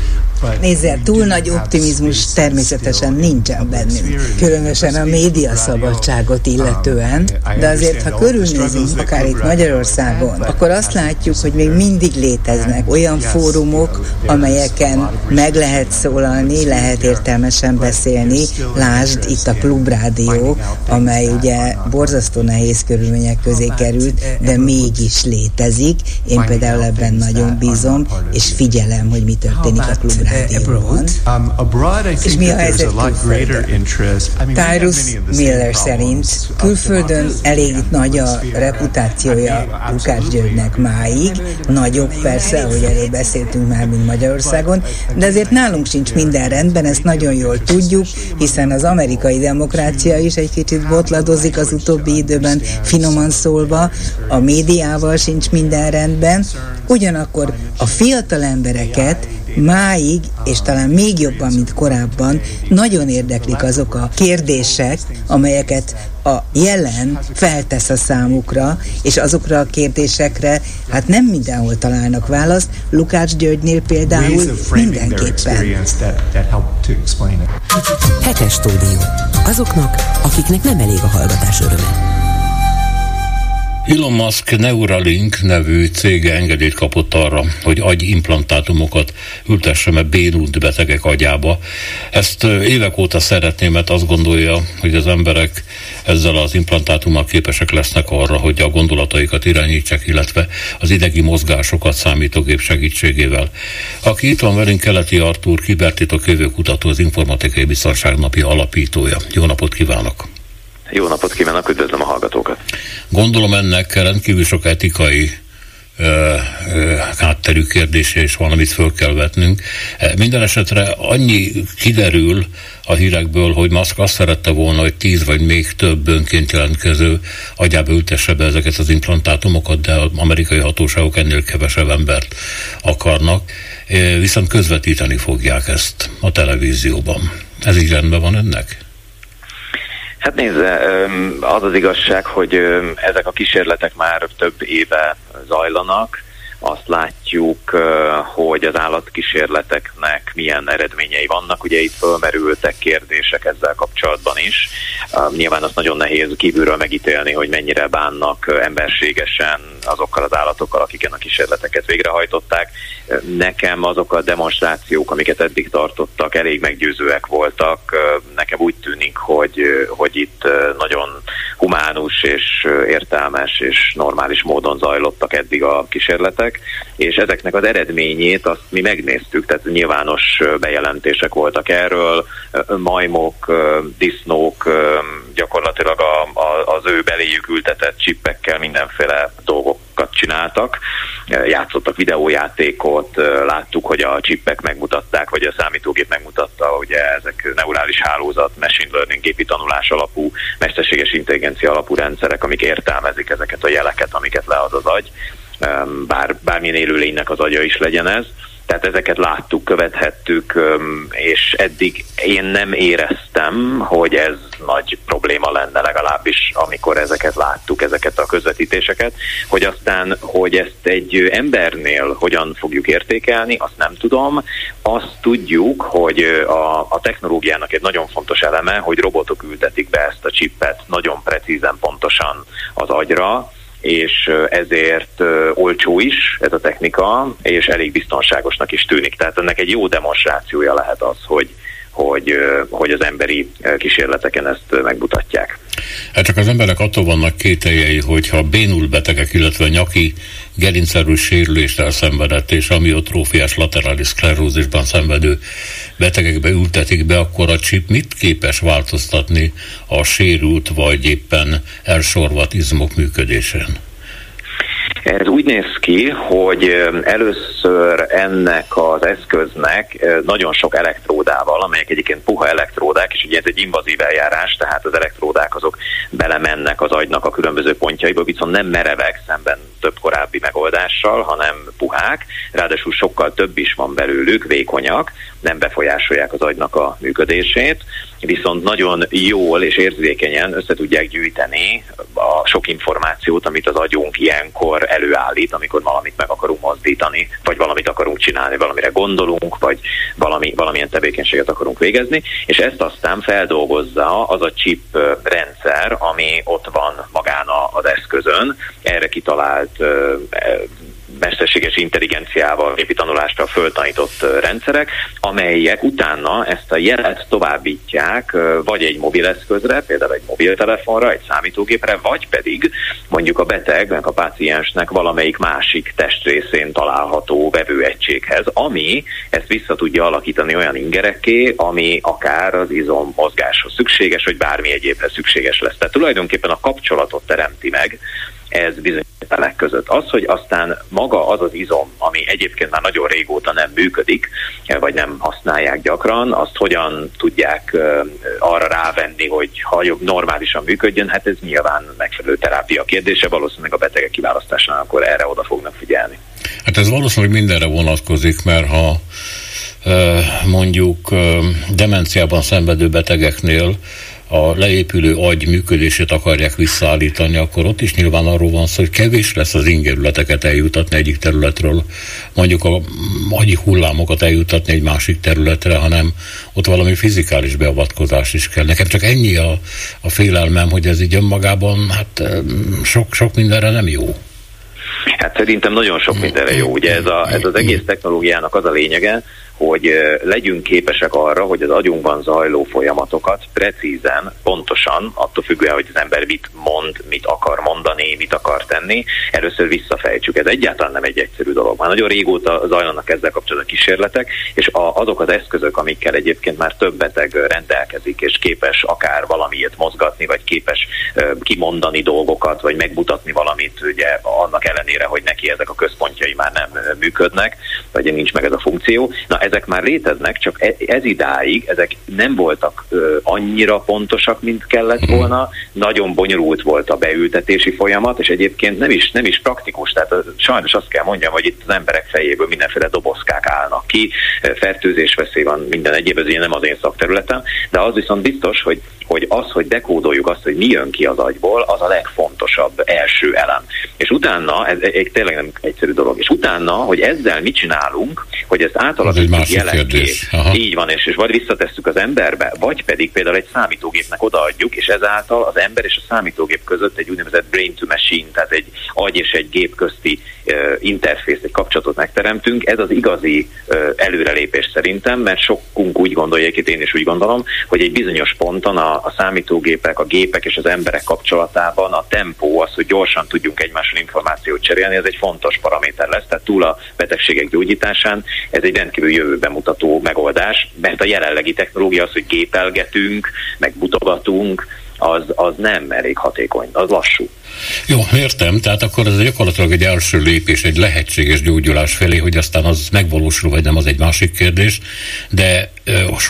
Nézzel, túl nagy optimizmus természetesen nincsen bennünk, különösen a médiaszabadságot illetően, de azért, ha körülnézünk akár itt Magyarországon, akkor azt látjuk, hogy még mindig léteznek olyan fórumok, amelyeken meg lehet szólalni, lehet értelmesen beszélni, lásd itt a Klubrádió, amely ugye borzasztó nehéz körülmények közé került, de mégis létezik. Én például ebben nagyon bízom, és figyelem, hogy mi történik a Klubrádióban. Abroad. Um, abroad, I think there's a lot greater interest. I mean, Tyrus Miller szerint külföldön elég nagy a reputációja Lukács Györgynek máig, nagyobb persze, ahogy erről beszéltünk már, mint Magyarországon, de azért nálunk sincs minden rendben, ezt nagyon jól tudjuk, hiszen az amerikai demokrácia is egy kicsit botladozik az utóbbi időben, finoman szólva, a médiával sincs minden rendben, ugyanakkor a fiatal embereket máig, és talán még jobban, mint korábban, nagyon érdeklik azok a kérdések, amelyeket a jelen feltesz a számukra, és azokra a kérdésekre hát nem mindenhol találnak választ. Lukács Györgynél például mindenképpen. Hetes stúdió. Azoknak, akiknek nem elég a hallgatás öröme. Elon Musk Neuralink nevű cége engedélyt kapott arra, hogy agyimplantátumokat ültessem-e bénult betegek agyába. Ezt évek óta szeretném, mert azt gondolja, hogy az emberek ezzel az implantátummal képesek lesznek arra, hogy a gondolataikat irányítsák, illetve az idegi mozgásokat számítógép segítségével. Aki itt van velünk, Keleti Artúr, kibertitok jövőkutató, az Informatikai Biztonság Napi alapítója. Jó napot kívánok! Jó napot kívánok, üdvözlöm a hallgatókat! Gondolom ennek rendkívül sok etikai ö, ö, hátterű kérdése is van, amit föl kell vetnünk. Minden esetre annyi kiderül a hírekből, hogy Musk azt szerette volna, hogy tíz vagy még több önként jelentkező agyába ültesse be ezeket az implantátumokat, de az amerikai hatóságok ennél kevesebb embert akarnak, viszont közvetíteni fogják ezt a televízióban. Ez így rendben van ennek? Hát nézze, az az igazság, hogy ezek a kísérletek már több éve zajlanak. Azt látjuk, hogy az állatkísérleteknek milyen eredményei vannak. Ugye itt fölmerültek kérdések ezzel kapcsolatban is. Nyilván azt nagyon nehéz kívülről megítélni, hogy mennyire bánnak emberségesen azokkal az állatokkal, akiken a kísérleteket végrehajtották. Nekem azok a demonstrációk, amiket eddig tartottak, elég meggyőzőek voltak. Nekem úgy tűnik, hogy, hogy itt nagyon humánus és értelmes és normális módon zajlottak eddig a kísérletek, és ezeknek az eredményét azt mi megnéztük, tehát nyilvános bejelentések voltak erről, majmok, disznók, gyakorlatilag a, a, az ő beléjük ültetett csippekkel mindenféle dolgokat csináltak, játszottak videójátékot, láttuk, hogy a csippek megmutatták, vagy a számítógép megmutatta, ugye ezek neurális hálózat, machine learning, gépi tanulás alapú, mesterséges intelligencia alapú rendszerek, amik értelmezik ezeket a jeleket, amiket lead az agy, bár, bármilyen élőlénynek az agya is legyen ez. Tehát ezeket láttuk, követhettük, és eddig én nem éreztem, hogy ez nagy probléma lenne, legalábbis amikor ezeket láttuk, ezeket a közvetítéseket, hogy aztán, hogy ezt egy embernél hogyan fogjuk értékelni, azt nem tudom. Azt tudjuk, hogy a, a technológiának egy nagyon fontos eleme, hogy robotok ültetik be ezt a csippet nagyon precízen, pontosan az agyra, és ezért olcsó is ez a technika, és elég biztonságosnak is tűnik. Tehát ennek egy jó demonstrációja lehet az, hogy, hogy, hogy az emberi kísérleteken ezt megmutatják. Hát csak az emberek attól vannak kételjei, hogyha bénul betegek, illetve nyaki gerincszerű sérüléssel szenvedett és amiotrófiás laterális szklerózisban szenvedő betegekbe ültetik be, akkor a chip mit képes változtatni a sérült vagy éppen elsorvadt izmok működésén? Ez úgy néz ki, hogy először ennek az eszköznek nagyon sok elektródával, amelyek egyébként puha elektródák, és ugye ez egy invazív eljárás, tehát az elektródák azok belemennek az agynak a különböző pontjaiba, viszont nem merevek szemben több korábbi megoldással, hanem puhák, ráadásul sokkal több is van belőlük, vékonyak, nem befolyásolják az agynak a működését, viszont nagyon jól és érzékenyen össze tudják gyűjteni a sok információt, amit az agyunk ilyenkor előállít, amikor valamit meg akarunk mozdítani, vagy valamit akarunk csinálni, valamire gondolunk, vagy valami, valamilyen tevékenységet akarunk végezni, és ezt aztán feldolgozza az a chip rendszer, ami ott van magán az eszközön, erre kitalált mesterséges intelligenciával, gépi tanulással föltanított rendszerek, amelyek utána ezt a jelet továbbítják vagy egy mobileszközre, például egy mobiltelefonra, egy számítógépre, vagy pedig mondjuk a betegnek, a páciensnek valamelyik másik testrészén található vevőegységhez, ami ezt vissza tudja alakítani olyan ingerekké, ami akár az izom mozgáshoz szükséges, vagy bármi egyébhez szükséges lesz. Tehát tulajdonképpen a kapcsolatot teremti meg ez bizonyos felek között. Az, hogy aztán maga az az izom, ami egyébként már nagyon régóta nem működik, vagy nem használják gyakran, azt hogyan tudják arra rávenni, hogy ha jobb normálisan működjön, hát ez nyilván megfelelő terápia kérdése, valószínűleg a betegek kiválasztásán akkor erre oda fognak figyelni. Hát ez valószínűleg mindenre vonatkozik, mert ha mondjuk demenciában szenvedő betegeknél a leépülő agy működését akarják visszaállítani, akkor ott is nyilván arról van szó, hogy kevés lesz az ingerületeket eljutatni egyik területről, mondjuk a agyi hullámokat eljutatni egy másik területre, hanem ott valami fizikális beavatkozás is kell. Nekem csak ennyi a, a félelmem, hogy ez így önmagában hát sok, sok mindenre nem jó. Hát szerintem nagyon sok mindenre jó, ugye ez, a, ez az egész technológiának az a lényege, hogy legyünk képesek arra, hogy az agyunkban zajló folyamatokat precízen, pontosan, attól függően, hogy az ember mit mond, mit akar mondani, mit akar tenni, először visszafejtsük. Ez egyáltalán nem egy egyszerű dolog. Már nagyon régóta zajlanak ezzel kapcsolatban kísérletek, és azok az eszközök, amikkel egyébként már több beteg rendelkezik, és képes akár valamiért mozgatni, vagy képes kimondani dolgokat, vagy megmutatni valamit, ugye annak ellenére, hogy neki ezek a központjai már nem működnek, vagy nincs meg ez a funkció. Na, ezek már léteznek, csak ez idáig ezek nem voltak ö, annyira pontosak, mint kellett volna. Nagyon bonyolult volt a beültetési folyamat, és egyébként nem is, nem is praktikus. Tehát az, sajnos azt kell mondjam, hogy itt az emberek fejéből mindenféle dobozkák állnak ki, fertőzésveszély van, minden egyéb, ez nem az én szakterületem, de az viszont biztos, hogy, hogy az, hogy dekódoljuk azt, hogy mi jön ki az agyból, az a legfontosabb első elem. És utána, ez egy tényleg nem egyszerű dolog, és utána, hogy ezzel mit csinálunk, hogy ezt átalakítjuk jelenkép. Így van, és, és vagy visszatesszük az emberbe, vagy pedig például egy számítógépnek odaadjuk, és ezáltal az ember és a számítógép között egy úgynevezett brain to machine, tehát egy agy és egy gép közti uh, interfészt, egy kapcsolatot megteremtünk. Ez az igazi uh, előrelépés szerintem, mert sokunk úgy gondolja, itt én is úgy gondolom, hogy egy bizonyos ponton a, a számítógépek, a gépek és az emberek kapcsolatában a tempó az, hogy gyorsan tudjunk egymáson információt cserélni, ez egy fontos paraméter lesz, tehát túl a betegségek gyógyításán ez egy rendkívül jövőben mutató megoldás, mert a jelenlegi technológia az, hogy gépelgetünk, meg mutogatunk, az, az nem elég hatékony, az lassú. Jó, értem, tehát akkor ez gyakorlatilag egy első lépés, egy lehetséges gyógyulás felé, hogy aztán az megvalósul, vagy nem, az egy másik kérdés, de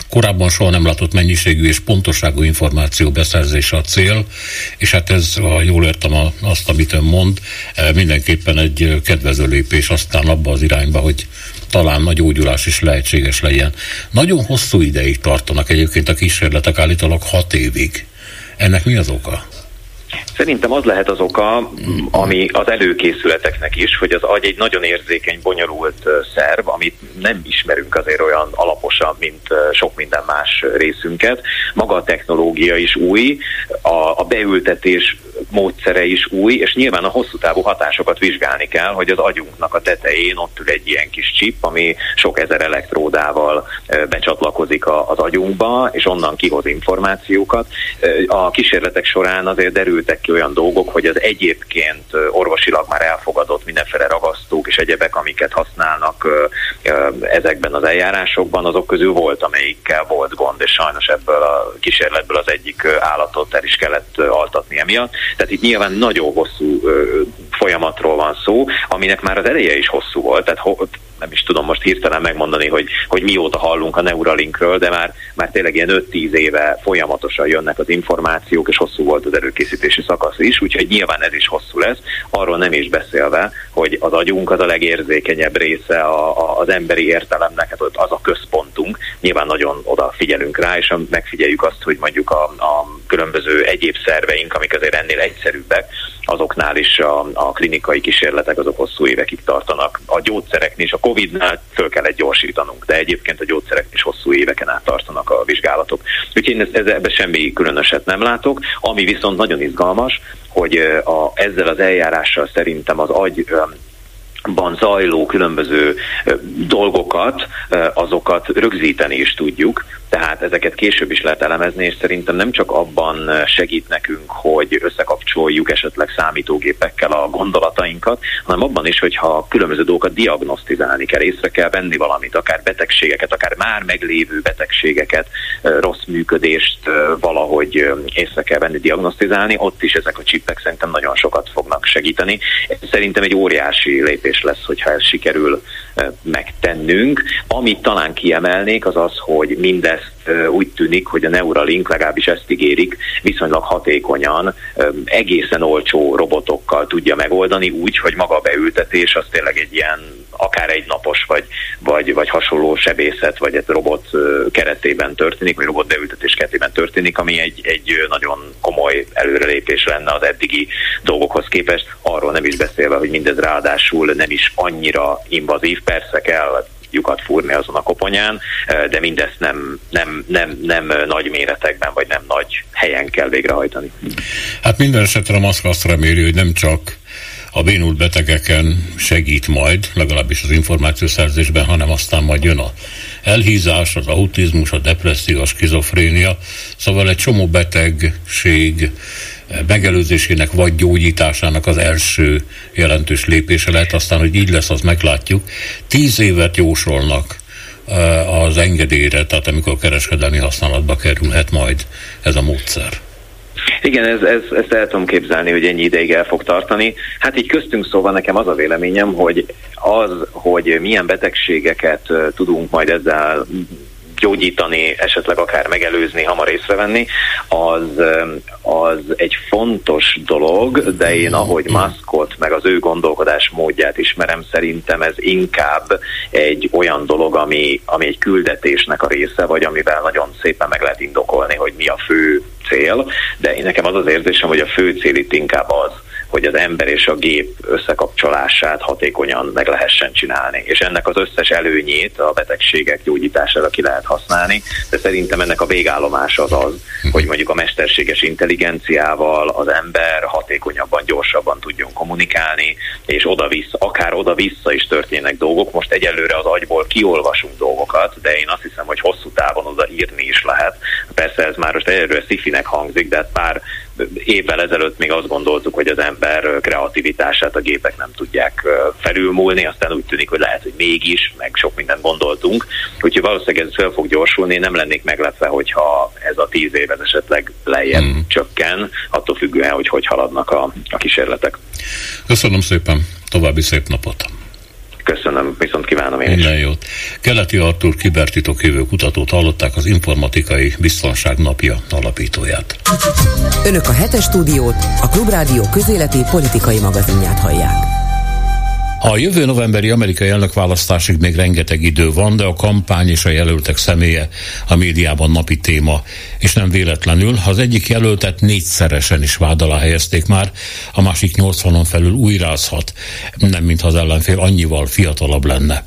korábban soha nem látott mennyiségű és pontosságú információ beszerzése a cél, és hát ez, ha jól értem azt, amit ön mond, mindenképpen egy kedvező lépés aztán abba az irányba, hogy talán a gyógyulás is lehetséges legyen. Nagyon hosszú ideig tartanak egyébként a kísérletek, állítólag hat évig. Ennek mi az oka? Szerintem az lehet az oka, ami az előkészületeknek is, hogy az agy egy nagyon érzékeny, bonyolult szerv, amit nem ismerünk azért olyan alaposan, mint sok minden más részünket. Maga a technológia is új, a beültetés módszere is új, és nyilván a hosszú távú hatásokat vizsgálni kell, hogy az agyunknak a tetején ott ül egy ilyen kis chip, ami sok ezer elektródával becsatlakozik az agyunkba, és onnan kihoz információkat. A kísérletek során azért derültek ki olyan dolgok, hogy az egyébként orvosilag már elfogadott mindenféle ragasztók és egyebek, amiket használnak ezekben az eljárásokban, azok közül volt, amelyikkel volt gond, és sajnos ebből a kísérletből az egyik állatot el is kellett altatni emiatt. Tehát itt nyilván nagyon hosszú ö, folyamatról van szó, aminek már az eleje is hosszú volt, tehát ho- nem is tudom most hirtelen megmondani, hogy, hogy mióta hallunk a Neuralinkről, de már, már tényleg ilyen öt-tíz éve folyamatosan jönnek az információk, és hosszú volt az előkészítési szakasz is, úgyhogy nyilván ez is hosszú lesz, arról nem is beszélve, hogy az agyunk az a legérzékenyebb része a, a, az emberi értelemnek, hát az a központunk, nyilván nagyon odafigyelünk rá, és megfigyeljük azt, hogy mondjuk a, a különböző egyéb szerveink, amik azért ennél egyszerűbbek, azoknál is a, a klinikai kísérletek azok hosszú évekig tartanak. A gyógyszereknél és a Covidnál föl kellett gyorsítanunk, de egyébként a gyógyszerek is hosszú éveken át tartanak a vizsgálatok. Úgyhogy én ebben semmi különöset nem látok, ami viszont nagyon izgalmas, hogy a, ezzel az eljárással szerintem az agy ban zajló különböző dolgokat, azokat rögzíteni is tudjuk, tehát ezeket később is lehet elemezni, és szerintem nem csak abban segít nekünk, hogy összekapcsoljuk esetleg számítógépekkel a gondolatainkat, hanem abban is, hogyha különböző dolgokat diagnosztizálni kell, észre kell venni valamit, akár betegségeket, akár már meglévő betegségeket, rossz működést valahogy észre kell venni, diagnosztizálni, ott is ezek a csipek szerintem nagyon sokat fognak segíteni. Szerintem egy óriási lépés lesz, hogyha ez sikerül megtennünk. Amit talán kiemelnék, az az, hogy mindezt úgy tűnik, hogy a Neuralink, legalábbis ezt ígérik, viszonylag hatékonyan, egészen olcsó robotokkal tudja megoldani, úgy, hogy maga a beültetés az tényleg egy ilyen akár egy napos vagy, vagy, vagy hasonló sebészet, vagy egy robot keretében történik, vagy robot beültetés keretében történik, ami egy, egy nagyon komoly előrelépés lenne az eddigi dolgokhoz képest, arról nem is beszélve, hogy mindez ráadásul nem is annyira invazív, persze kell lyukat fúrni azon a koponyán, de mindezt nem, nem, nem, nem nagy méretekben, vagy nem nagy helyen kell végrehajtani. Hát minden esetre a Musk azt reméli, hogy nem csak a bénult betegeken segít majd, legalábbis az információszerzésben, hanem aztán majd jön a elhízás, az autizmus, a depresszió, a skizofrénia, szóval egy csomó betegség megelőzésének vagy gyógyításának az első jelentős lépése lehet, aztán, hogy így lesz, azt meglátjuk. Tíz évet jósolnak az engedélyre, tehát amikor kereskedelmi használatba kerülhet majd ez a módszer. Igen, ez, ez, ezt el tudom képzelni, hogy ennyi ideig el fog tartani. Hát így köztünk szóval nekem az a véleményem, hogy az, hogy milyen betegségeket tudunk majd ezzel gyógyítani, esetleg akár megelőzni, hamar észrevenni, az, az egy fontos dolog, de én ahogy Muskot, meg az ő gondolkodás módját ismerem, szerintem ez inkább egy olyan dolog, ami, ami egy küldetésnek a része, vagy amivel nagyon szépen meg lehet indokolni, hogy mi a fő cél, de én nekem az az érzésem, hogy a fő cél itt inkább az, hogy az ember és a gép összekapcsolását hatékonyan meg lehessen csinálni. És ennek az összes előnyét a betegségek gyógyítására ki lehet használni, de szerintem ennek a végállomása az az, hogy mondjuk a mesterséges intelligenciával az ember hatékonyabban, gyorsabban tudjon kommunikálni, és oda-vissza, akár oda-vissza is történnek dolgok. Most egyelőre az agyból kiolvasunk dolgokat, de én azt hiszem, hogy hosszú távon oda írni is lehet. Persze ez már most egyelőre szifinek hangzik, de már évvel ezelőtt még azt gondoltuk, hogy az ember kreativitását a gépek nem tudják felülmúlni, aztán úgy tűnik, hogy lehet, hogy mégis, meg sok mindent gondoltunk, úgyhogy valószínűleg ez fel fog gyorsulni, nem lennék meglepve, hogyha ez a tíz év esetleg lejjebb hmm. csökken, attól függően, hogy hogy haladnak a, a kísérletek. Köszönöm szépen, további szép napot! Köszönöm, viszont kívánom én Minden is. Jót. Keleti Artúr kibertitokvívő kutatót hallották, az Informatikai Biztonság Napja alapítóját. Önök a hetes stúdiót, a Klubrádió közéleti politikai magazinját hallják. A jövő novemberi amerikai elnökválasztásig még rengeteg idő van, de a kampány és a jelöltek személye a médiában napi téma, és nem véletlenül. Az egyik jelöltet négyszeresen is vád alá helyezték már, a másik nyolcvanon felül újrázhat, nem mintha az ellenfél annyival fiatalabb lenne.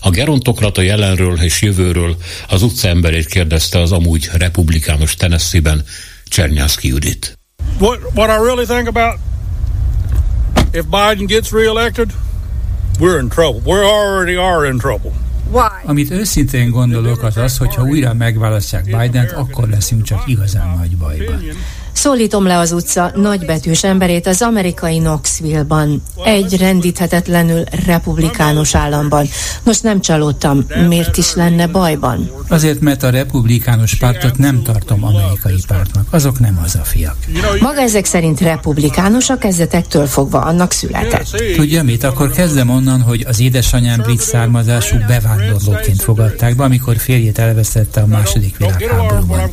A gerontokrata jelenről és jövőről az utcaemberét kérdezte az amúgy republikánus Tennessee-ben Csernyászki Judit. What, what I really think about if Biden gets reelected? We're in trouble. We already are in trouble. Why? Amit őszintén gondolok az az, hogyha újra megválasztják Bident, akkor leszünk csak igazán nagy bajban. Szólítom le az utca nagybetűs emberét az amerikai Knoxville-ban, egy rendíthetetlenül republikánus államban. Most nem csalódtam, miért is lenne bajban? Azért, mert a republikánus pártot nem tartom amerikai pártnak, azok nem hazafiak. Maga ezek szerint republikánus a kezdetektől fogva annak született. Tudja mit, akkor kezdem onnan, hogy az édesanyám brit származású bevándorlóként fogadták be, amikor férjét elvesztette a második világháborúban.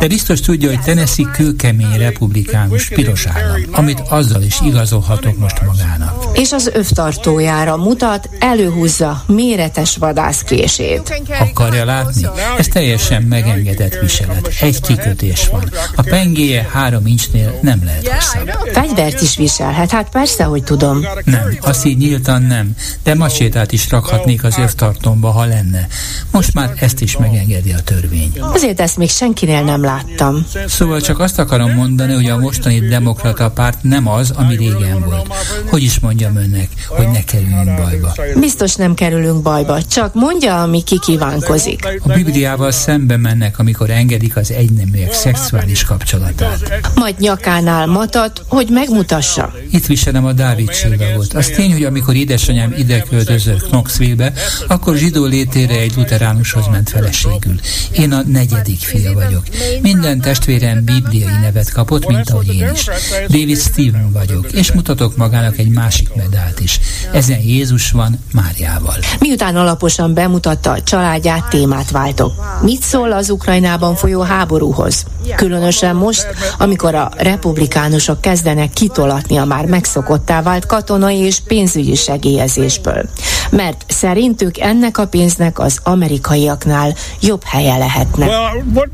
De biztos tudja, hogy Tennessee kőkemény republikánus piros állam, amit azzal is igazolhatok most magának. És az övtartójára mutat, előhúzza méretes vadászkését. Akarja látni? Ez teljesen megengedett viselet. Egy kikötés van. A pengéje három incsnél nem lehet hosszabb. Fegyvert is viselhet, hát persze, hogy tudom. Nem, azt így nyíltan nem, de macsétát is rakhatnék az övtartomba, ha lenne. Most már ezt is megengedi a törvény. Azért ezt még senkinél nem láttam. Szóval csak azt akarom mondani, hogy a mostani demokrata párt nem az, ami régen volt. Hogy is mondjam önnek, hogy ne kerüljünk bajba? Biztos nem kerülünk bajba, csak mondja, ami kikívánkozik. A Bibliával szembe mennek, amikor engedik az egyneműek szexuális kapcsolatát. Majd nyakánál matat, hogy megmutassa. Itt viselem a Dávid csillagot. Az tény, hogy amikor édesanyám ide költözött Knoxville-be, akkor zsidó létére egy luteránushoz ment feleségül. Én a negyedik fia vagyok. Minden testvérem bibliai nevet medált kapott, mint ahogy én is. David Steven vagyok, és mutatok magának egy másik medált is. Ezen Jézus van Máriával. Miután alaposan bemutatta a családját, témát váltok. Mit szól az Ukrajnában folyó háborúhoz? Különösen most, amikor a republikánusok kezdenek kitolatni a már megszokottá vált katonai és pénzügyi segélyezésből. Mert szerintük ennek a pénznek az amerikaiaknál jobb helye lehetne. Well, what,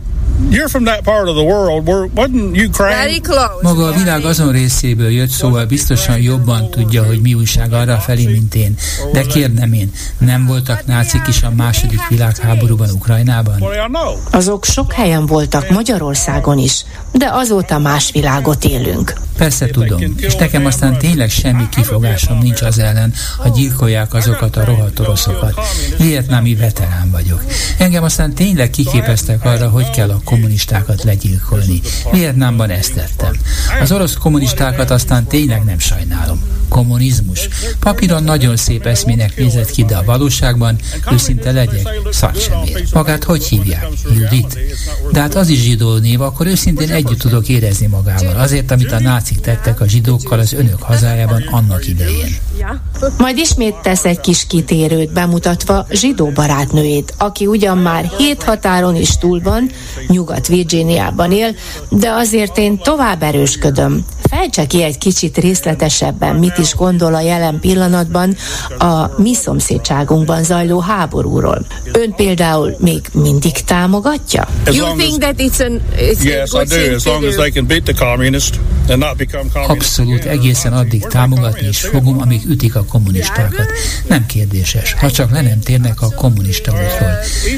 you're from that part of the world. Wasn't Ukraine? Maga a világ azon részéből jött, szóval biztosan jobban tudja, hogy mi újság arra felé, mint én. De kérdem én, nem voltak nácik is a második világháborúban Ukrajnában? Azok sok helyen voltak, Magyarországon is, de azóta más világot élünk. Persze tudom, és nekem aztán tényleg semmi kifogásom nincs az ellen, ha gyilkolják azokat a rohadt oroszokat. Vietnámi veterán vagyok. Engem aztán tényleg kiképeztek arra, hogy kell a kommunistákat legyilkolni. Vietnámban ezt tettem. Az orosz kommunistákat aztán tényleg nem sajnálom. Kommunizmus. Papíron nagyon szép eszmének nézett ki, de a valóságban, őszinte legyek, szart sem ér. Magát hogy hívják? Judit? De hát az is zsidó név, akkor őszintén együtt tudok érezni magával. Azért, amit a nácik tettek a zsidókkal az önök hazájában annak idején. Majd ismét tesz egy kis kitérőt, bemutatva zsidó barátnőjét, aki ugyan már hét határon is túl van, Nyugat-Virginiában él, de azért én tovább erősködöm. Fejtse ki egy kicsit részletesebben, mit is gondol a jelen pillanatban a mi szomszédságunkban zajló háborúról. Ön például még mindig támogatja? Abszolút, egészen addig támogatni is fogom, amíg ütik a kommunistákat. Nem kérdéses, ha csak le nem térnek a kommunista útról.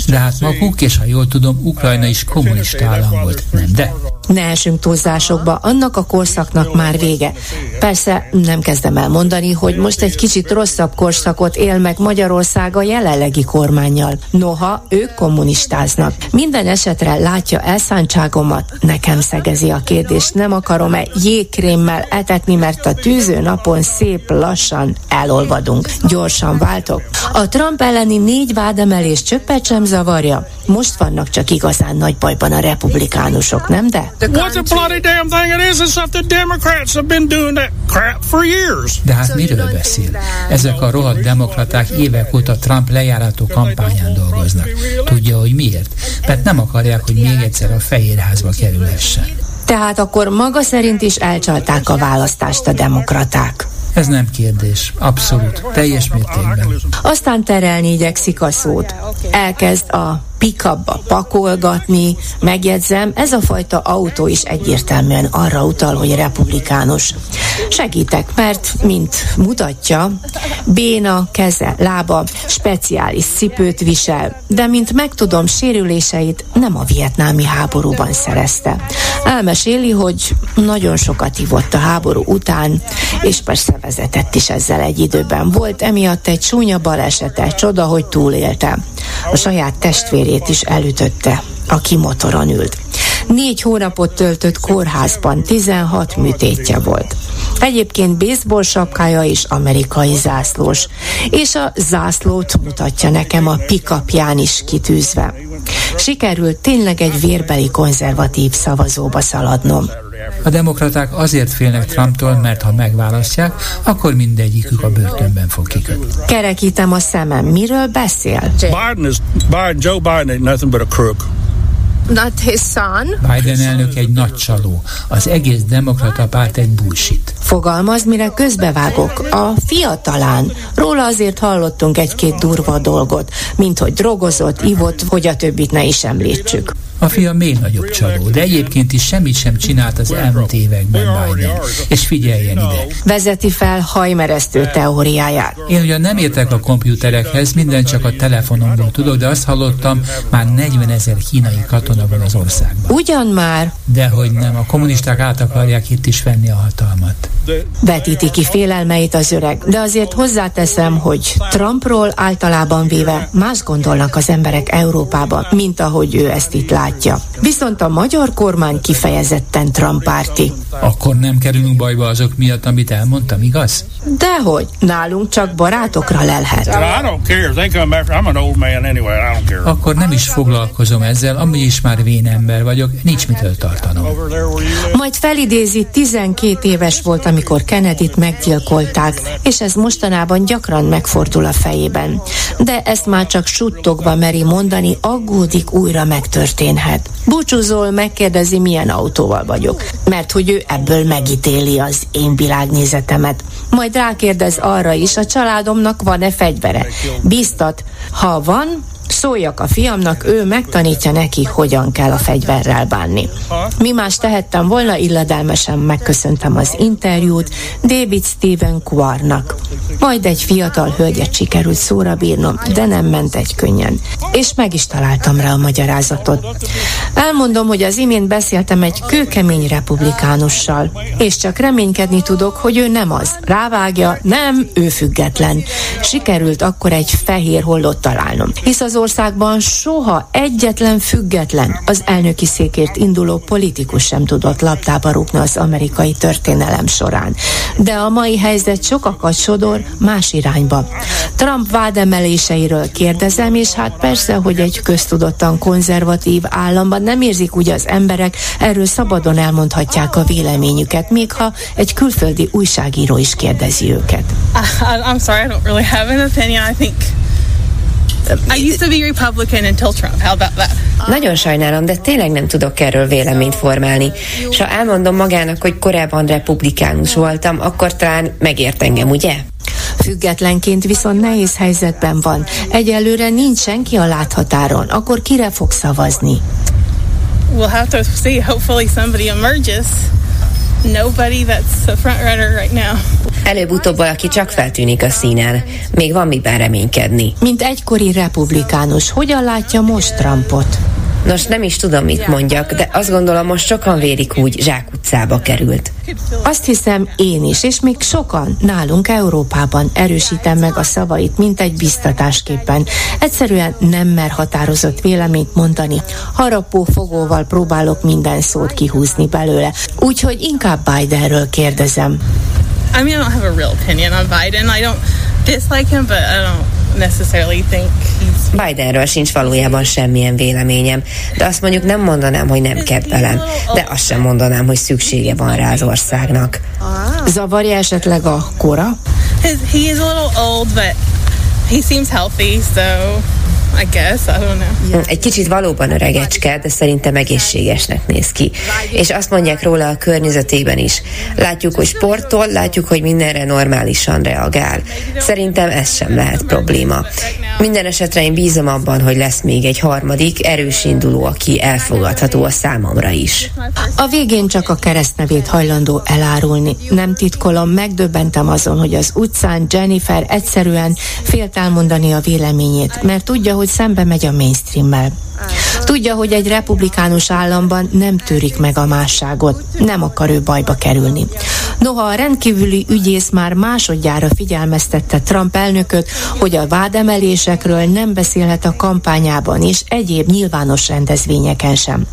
De hát maguk, és ha jól tudom, Ukrajna is kommunista állam volt, nem de? Ne esünk túlzásokba, annak a korszaknak már vége. Persze nem kezdem el mondani, hogy most egy kicsit rosszabb korszakot él meg Magyarország a jelenlegi kormánnyal. Noha ők kommunistáznak. Minden esetre látja elszántságomat, nekem szegezi a kérdést. Nem akarom-e jégkrémmel etetni, mert a tűző napon szép lassan elolvadunk. Gyorsan váltok. A Trump elleni négy vádemelés csöppet sem zavarja. Most vannak csak igazán nagy bajban a republikánusok, nem de? De hát miről beszél? Ezek a rohadt demokraták évek óta Trump lejárató kampányán dolgoznak. Tudja, hogy miért? Mert nem akarják, hogy még egyszer a Fehérházba kerülhessen. Tehát akkor maga szerint is elcsalták a választást a demokraták. Ez nem kérdés. Abszolút. Teljes mértékben. Aztán terelni igyekszik a szót. Elkezd a pikabba pakolgatni, megjegyzem, ez a fajta autó is egyértelműen arra utal, hogy republikánus. Segítek, mert, mint mutatja, béna, keze, lába, speciális cipőt visel, de mint megtudom, sérüléseit nem a vietnámi háborúban szerezte. Elmeséli, hogy nagyon sokat ivott a háború után, és persze vezetett is ezzel egy időben. Volt emiatt egy súnya balesete, csoda, hogy túlélte. A saját testvérét is elütötte, aki motoron ült. Négy hónapot töltött kórházban, tizenhat műtétje volt. Egyébként baseball sapkája és amerikai zászlós, és a zászlót mutatja nekem a pikapján is kitűzve. Sikerült tényleg egy vérbeli konzervatív szavazóba szaladnom. A demokraták azért félnek Trumptól, mert ha megválasztják, akkor mindegyikük a börtönben fog kikötni. Kerekítem a szemem, miről beszél? Biden is, Biden, Joe Biden ain't nothing but a crook. Not his son. Biden elnök egy nagy csaló. Az egész demokrata párt egy bullshit. Fogalmaz, mire közbevágok. A fiatalán. Róla azért hallottunk egy-két durva dolgot, mint hogy drogozott, ivott, hogy a többit ne is említsük. A fia még nagyobb csaló, de egyébként is semmit sem csinált az elmúlt években Biden. És figyeljen ide. Vezeti fel hajmeresztő teóriáját. Én ugyan nem értek a komputerekhez, minden csak a telefonomról tudok, de azt hallottam, már negyvenezer kínai katona van az országban. Ugyan már? Dehogy nem, a kommunisták át akarják itt is venni a hatalmat. Vetíti ki félelmeit az öreg, de azért hozzáteszem, hogy Trumpról általában véve más gondolnak az emberek Európában, mint ahogy ő ezt itt látja. Viszont a magyar kormány kifejezetten Trump-párti. Akkor nem kerülünk bajba azok miatt, amit elmondtam, igaz? Dehogy, nálunk csak barátokra lelhet. Akkor nem is foglalkozom ezzel, amúgy is már vén ember vagyok, nincs mitől tartanom. Majd felidézi, tizenkét éves volt, amikor Kennedyt meggyilkolták, és ez mostanában gyakran megfordul a fejében. De ezt már csak suttogva meri mondani, aggódik, újra megtörténhet. Búcsúzol, megkérdezi, milyen autóval vagyok, mert hogy ő ebből megítéli az én világnézetemet. Majd rákérdez arra is, a családomnak van-e fegyvere. Biztat, ha van, szóljak a fiamnak, ő megtanítja neki, hogyan kell a fegyverrel bánni. Mi más tehettem volna, illedelmesen megköszöntem az interjút David Stephen Quarnak. Majd egy fiatal hölgyet sikerült szóra bírnom, de nem ment egy könnyen. És meg is találtam rá a magyarázatot. Elmondom, hogy az imént beszéltem egy kőkemény republikánussal, és csak reménykedni tudok, hogy ő nem az. Rávágja, nem, ő független. Sikerült akkor egy fehér hollót találnom, hisz az országban soha egyetlen független, az elnöki székért induló politikus sem tudott labdába rúgni az amerikai történelem során. De a mai helyzet sokakat sodor más irányba. Trump vádemeléseiről kérdezem, és hát persze, hogy egy köztudottan konzervatív államban nem érzik úgy az emberek, erről szabadon elmondhatják a véleményüket, még ha egy külföldi újságíró is kérdezi őket. I'm sorry, I don't really have an opinion, I think... I used to be Republican until Trump. How about that? Nagyon sajnálom, de tényleg nem tudok erről véleményt formálni. S ha elmondom magának, hogy korábban republikánus voltam, akkor talán megért engem, ugye? Függetlenként viszont nehéz helyzetben van. Egyelőre nincs senki a láthatáron. Akkor kire fog szavazni? We'll have to see. Hopefully somebody emerges. Nobody that's a front runner right now. Előbb-utóbb valaki csak feltűnik a színen. Még van miben reménykedni. Mint egykori republikánus, hogyan látja most Trumpot? Nos, nem is tudom, mit mondjak, de azt gondolom, most sokan vérik úgy, zsákutcába került. Azt hiszem, én is, és még sokan nálunk Európában. Erősítem meg a szavait, mint egy biztatásképpen. Egyszerűen nem mer határozott véleményt mondani. Harapó fogóval próbálok minden szót kihúzni belőle, úgyhogy inkább Bidenről kérdezem. I mean, I don't have a real opinion on Biden. I don't dislike him, but I don't necessarily think he's... Bidenről sincs valójában semmilyen véleményem, de azt mondjuk nem mondanám, hogy nem kedvelem, de azt sem mondanám, hogy szüksége van rá az országnak. Zavarja esetleg a kora? He is a little old, but he seems healthy, so... I guess, I don't know. Egy kicsit valóban öregecske, de szerintem egészségesnek néz ki. És azt mondják róla a környezetében is. Látjuk, hogy sportol, látjuk, hogy mindenre normálisan reagál. Szerintem ez sem lehet probléma. Minden esetre én bízom abban, hogy lesz még egy harmadik, erős induló, aki elfogadható a számomra is. A végén csak a keresztnevét hajlandó elárulni. Nem titkolom, megdöbbentem azon, hogy az utcán Jennifer egyszerűen félt elmondani a véleményét, mert tudja, hogy szembe megy a mainstreammel. Tudja, hogy egy republikánus államban nem tűrik meg a másságot, nem akar ő bajba kerülni. Noha a rendkívüli ügyész már másodjára figyelmeztette Trump elnököt, hogy a vádemelésekről nem beszélhet a kampányában és egyéb nyilvános rendezvényeken sem.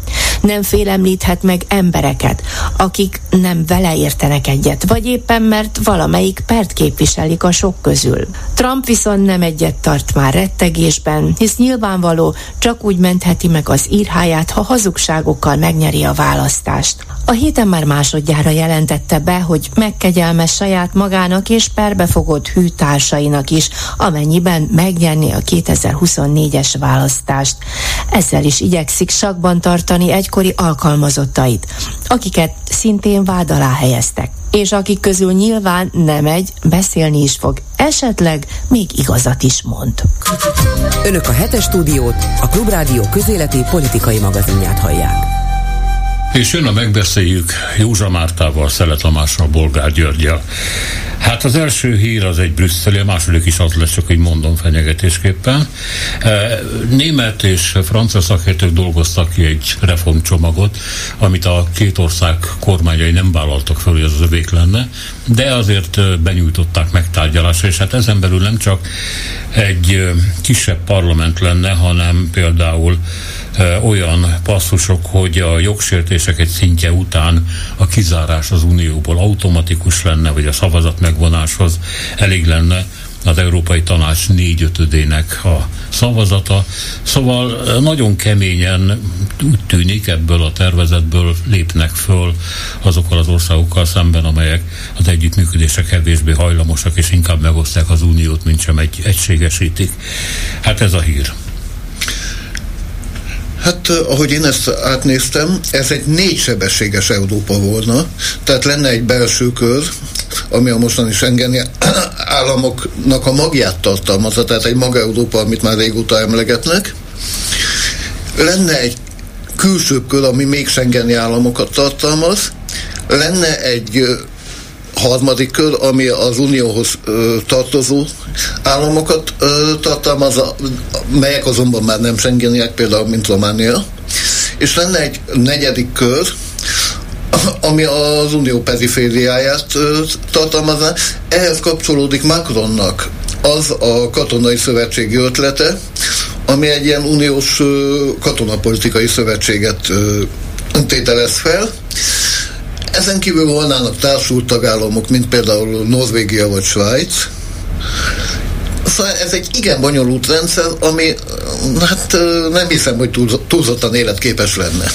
Nem félemlíthet meg embereket, akik nem vele értenek egyet, vagy éppen mert valamelyik pert képviselik a sok közül. Trump viszont nem egyet tart már rettegésben, hisz nyilvánvaló, csak úgy mentheti meg az írháját, ha hazugságokkal megnyeri a választást. A héten már másodjára jelentette be, hogy megkegyelmes saját magának és perbefogott hű társainak is, amennyiben megnyerni a kétezer-huszonnégyes választást. Ezzel is igyekszik sakkban tartani egykori alkalmazottait, akiket szintén vád alá helyeztek, és akik közül nyilván nem egy, beszélni is fog, esetleg még igazat is mond. Önök a hetes stúdiót, a Klubrádió közéleti politikai magazinját hallják. És jön a Megbeszéljük Józsa Mártával, Szele Tamással, Bolgár Györgyel. Hát az első hír az egy brüsszeli, a második is az lesz, csak így mondom fenyegetésképpen. Német és francia szakértők dolgoztak ki egy reformcsomagot, amit a két ország kormányai nem vállaltak föl, hogy az övék lenne. de azért benyújtották megtárgyalásra, és hát ezen belül nem csak egy kisebb parlament lenne, hanem például olyan passzusok, hogy a jogsértések egy szintje után a kizárás az unióból automatikus lenne, vagy a szavazat megvonáshoz elég lenne az Európai Tanács négyötödének a szavazata. Szóval nagyon keményen úgy tűnik, ebből a tervezetből lépnek föl azokkal az országokkal szemben, amelyek az együttműködésre kevésbé hajlamosak, és inkább megosztják az uniót, mint sem egy, egységesítik. Hát ez a hír. Hát, ahogy én ezt átnéztem, ez egy négysebességes Európa volna, tehát lenne egy belső kör, ami a mostani schengeni államoknak a magját tartalmazza, tehát egy maga Európa, amit már régóta emlegetnek. Lenne egy külső kör, ami még schengeni államokat tartalmaz. Lenne egy harmadik kör, ami az unióhoz ö, tartozó államokat ö, tartalmaz, melyek azonban már nem schengeniek, például mint Románia. És lenne egy negyedik kör, ami az unió perifériáját ö, tartalmazná. Ehhez kapcsolódik Macronnak az a katonai szövetségi ötlete, ami egy ilyen uniós ö, katonapolitikai szövetséget ö, tételez fel. Ezen kívül volnának társult tagállamok, mint például Norvégia vagy Svájc. Szóval ez egy igen bonyolult rendszer, ami hát nem hiszem, hogy túlzottan életképes lenne.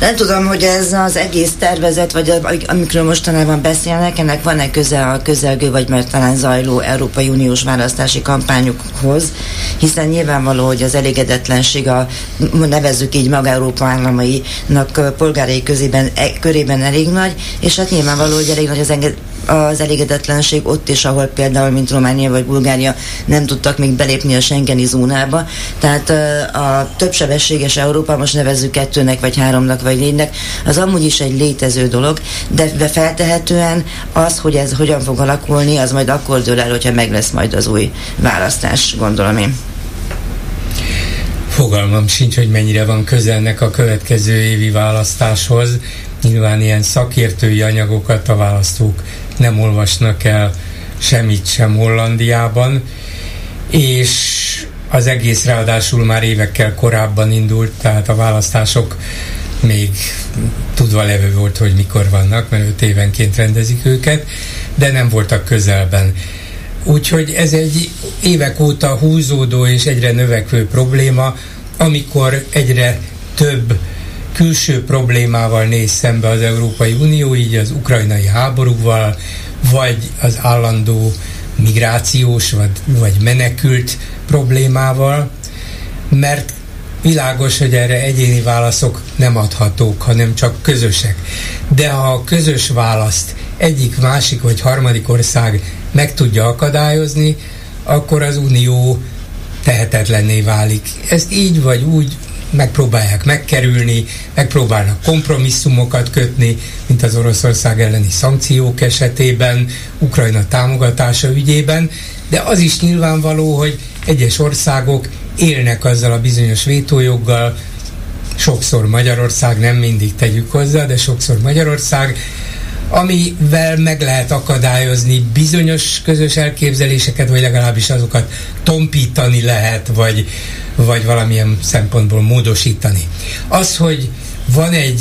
Nem tudom, hogy ez az egész tervezet, vagy amikről mostanában beszélnek, ennek van-e köze a közelgő, vagy már talán zajló Európai Uniós választási kampányokhoz, hiszen nyilvánvaló, hogy az elégedetlenség a, nevezzük így, maga Európa államainak polgárai közében, e, körében elég nagy, és hát nyilvánvaló, hogy elég nagy az enged az elégedetlenség ott is, ahol például, mint Románia vagy Bulgária nem tudtak még belépni a schengeni zónába. Tehát a többsebességes Európa, most nevezzük kettőnek, vagy háromnak, vagy négynek, az amúgy is egy létező dolog, de feltehetően az, hogy ez hogyan fog alakulni, az majd akkor dől el, hogyha meg lesz majd az új választás, gondolom én. Fogalmam sincs, hogy mennyire van közelnek a következő évi választáshoz. Nyilván ilyen szakértői anyagokat a választók nem olvasnak el semmit sem Hollandiában, és az egész ráadásul már évekkel korábban indult, tehát a választások még tudva levő volt, hogy mikor vannak, mert öt évenként rendezik őket, de nem voltak közelben. Úgyhogy ez egy évek óta húzódó és egyre növekvő probléma, amikor egyre több külső problémával néz szembe az Európai Unió, így az ukrajnai háborúval, vagy az állandó migrációs, vagy, vagy menekült problémával, mert világos, hogy erre egyéni válaszok nem adhatók, hanem csak közösek. De ha a közös választ egyik, másik vagy harmadik ország meg tudja akadályozni, akkor az Unió tehetetlenné válik. Ezt így vagy úgy megpróbálják megkerülni, megpróbálnak kompromisszumokat kötni, mint az Oroszország elleni szankciók esetében, Ukrajna támogatása ügyében, de az is nyilvánvaló, hogy egyes országok élnek azzal a bizonyos vétójoggal, sokszor Magyarország, nem mindig tegyük hozzá, de sokszor Magyarország, amivel meg lehet akadályozni bizonyos közös elképzeléseket, vagy legalábbis azokat tompítani lehet, vagy, vagy valamilyen szempontból módosítani. Az, hogy van egy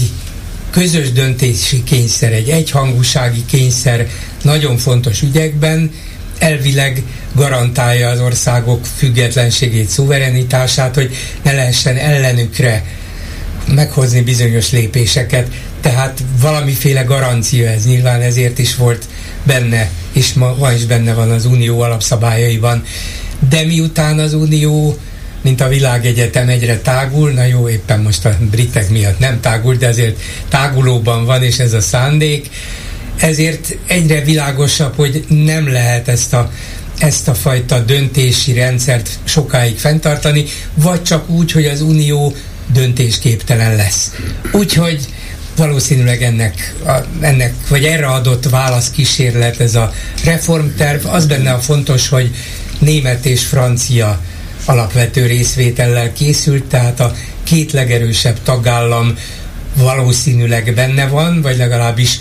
közös döntési kényszer, egy egyhangúsági kényszer nagyon fontos ügyekben, elvileg garantálja az országok függetlenségét, szuverenitását, hogy ne lehessen ellenükre meghozni bizonyos lépéseket, tehát valamiféle garancia ez, nyilván ezért is volt benne, és ma, ma is benne van az unió alapszabályaiban. De miután az unió, mint a világegyetem, egyre tágul, na jó, éppen most a britek miatt nem tágul, de azért tágulóban van, és ez a szándék, ezért egyre világosabb, hogy nem lehet ezt a ezt a fajta döntési rendszert sokáig fenntartani, vagy csak úgy, hogy az unió döntésképtelen lesz. Úgyhogy valószínűleg ennek, a, ennek, vagy erre adott válaszkísérlet ez a reformterv. Az benne a fontos, hogy német és francia alapvető részvétellel készült, tehát a két legerősebb tagállam valószínűleg benne van, vagy legalábbis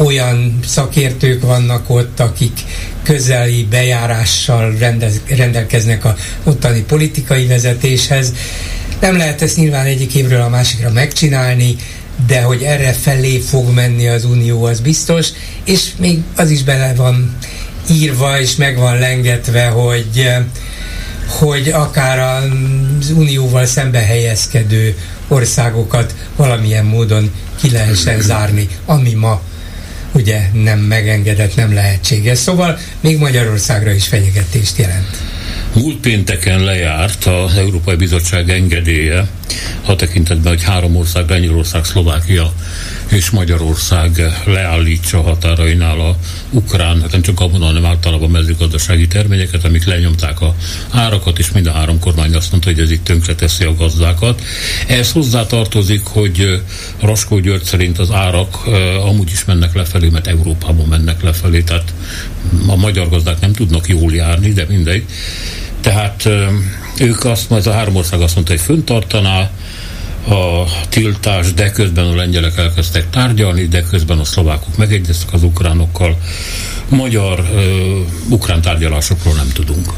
olyan szakértők vannak ott, akik közeli bejárással rendez, rendelkeznek a ottani politikai vezetéshez. Nem lehet ezt nyilván egyik évről a másikra megcsinálni, de hogy erre felé fog menni az Unió, az biztos, és még az is bele van írva, és meg van lengetve, hogy, hogy akár az Unióval szembe helyezkedő országokat valamilyen módon ki lehessen zárni, ami ma ugye nem megengedett, nem lehetséges. Szóval még Magyarországra is fenyegetést jelent. Múlt pénteken lejárt az Európai Bizottság engedélye, a tekintetben, hogy három ország, Lengyelország, Szlovákia és Magyarország leállítsa határainál a ukrán, hát nem csak abban, hanem általában mezőgazdasági terményeket, amik lenyomták a árakat, és mind a három kormány azt mondta, hogy ez itt tönkreteszi a gazdákat. Ehhez hozzátartozik, hogy Raskó György szerint az árak amúgy is mennek lefelé, mert Európában mennek lefelé, tehát a magyar gazdák nem tudnak jól járni, de mindegy. Tehát ők azt, majd a három ország azt mondta, hogy fönntartaná a tiltás, de közben a lengyelek elkezdtek tárgyalni, de közben a szlovákok megegyeztek az ukránokkal. Magyar-ukrán uh, tárgyalásokról nem tudunk.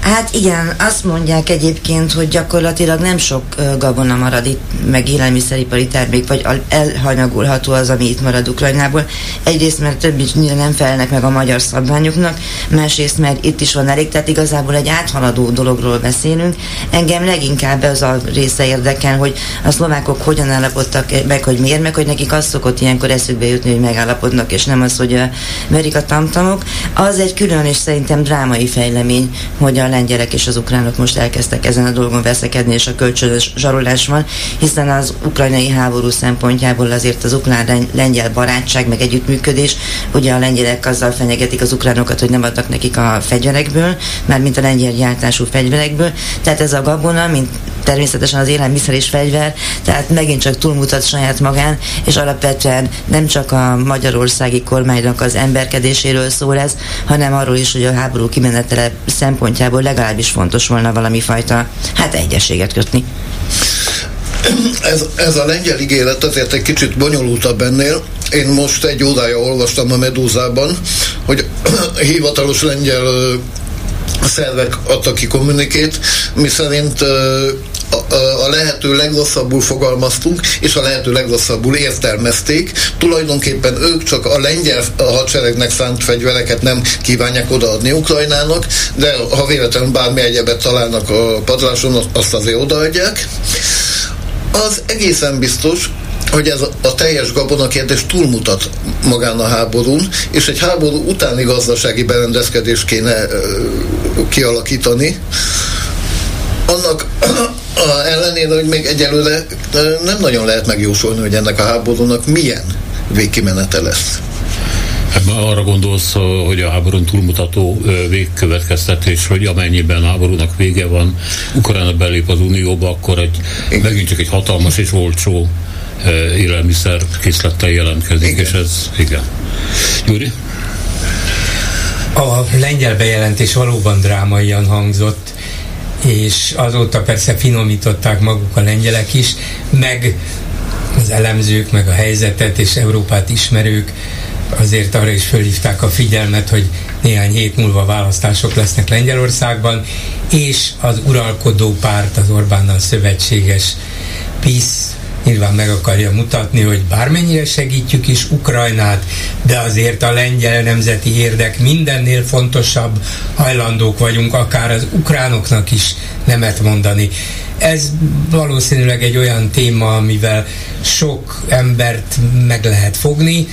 Hát igen, azt mondják egyébként, hogy gyakorlatilag nem sok gabona marad itt, meg élelmiszeripari termék, vagy elhanyagolható az, ami itt marad Ukrajnából. Egyrészt, mert több is nem felelnek meg a magyar szabványoknak, másrészt, mert itt is van elég, tehát igazából egy áthaladó dologról beszélünk. Engem leginkább az a része érdekel, hogy a szlovákok hogyan állapodtak meg, hogy miért, meg hogy nekik az szokott ilyenkor eszükbe jutni, hogy megállapodnak, és nem az, hogy verik a tamtamok. Az egy külön és szerintem drámai fejlemény, hogy a lengyelek és az ukránok most elkezdtek ezen a dolgon veszekedni, és a kölcsönös zsarolás van, hiszen az ukrajnai háború szempontjából azért az ukrán-lengyel barátság, meg együttműködés, ugye a lengyelek azzal fenyegetik az ukránokat, hogy nem adnak nekik a fegyverekből, mármint a lengyel gyártású fegyverekből, tehát ez a gabona, mint természetesen az élelmiszer és fegyver, tehát megint csak túlmutat saját magán, és alapvetően nem csak a magyarországi kormánynak az emberkedéséről szól ez, hanem arról is, hogy a háború kimenetele szempontjából legalábbis fontos volna valami fajta, hát egyességet kötni. Ez, ez a lengyel ígéret azért egy kicsit bonyolultabb ennél. Én most egy órája olvastam a Meduzában, hogy hivatalos lengyel szervek adtak ki kommunikét, miszerint A, a lehető legrosszabbul fogalmaztunk, és a lehető legrosszabbul értelmezték. Tulajdonképpen ők csak a lengyel hadseregnek szánt fegyvereket nem kívánják odaadni Ukrajnának, de ha véletlenül bármi egyebet találnak a padláson, azt azért odaadják. Az egészen biztos, hogy ez a teljes gabonakérdés túlmutat magán a háborún, és egy háború utáni gazdasági berendezkedést kéne kialakítani. Annak ellenére, hogy még egyelőre nem nagyon lehet megjósolni, hogy ennek a háborúnak milyen végkimenete lesz. Ebben arra gondolsz, hogy a háborún túlmutató végkövetkeztetés, hogy amennyiben háborúnak vége van, Ukrajna belép az Unióba, akkor egy, megint csak egy hatalmas és olcsó élelmiszer készlettel jelentkezik, igen. És ez igen. Gyuri? A lengyel bejelentés valóban drámaian hangzott, és azóta persze finomították maguk a lengyelek is, meg az elemzők, meg a helyzetet és Európát ismerők azért arra is fölhívták a figyelmet, hogy néhány hét múlva választások lesznek Lengyelországban, és az uralkodó párt, az Orbánnal szövetséges PiS nyilván meg akarja mutatni, hogy bármennyire segítjük is Ukrajnát, de azért a lengyel nemzeti érdek mindennél fontosabb, hajlandók vagyunk akár az ukránoknak is nemet mondani. Ez valószínűleg egy olyan téma, amivel sok embert meg lehet fogni,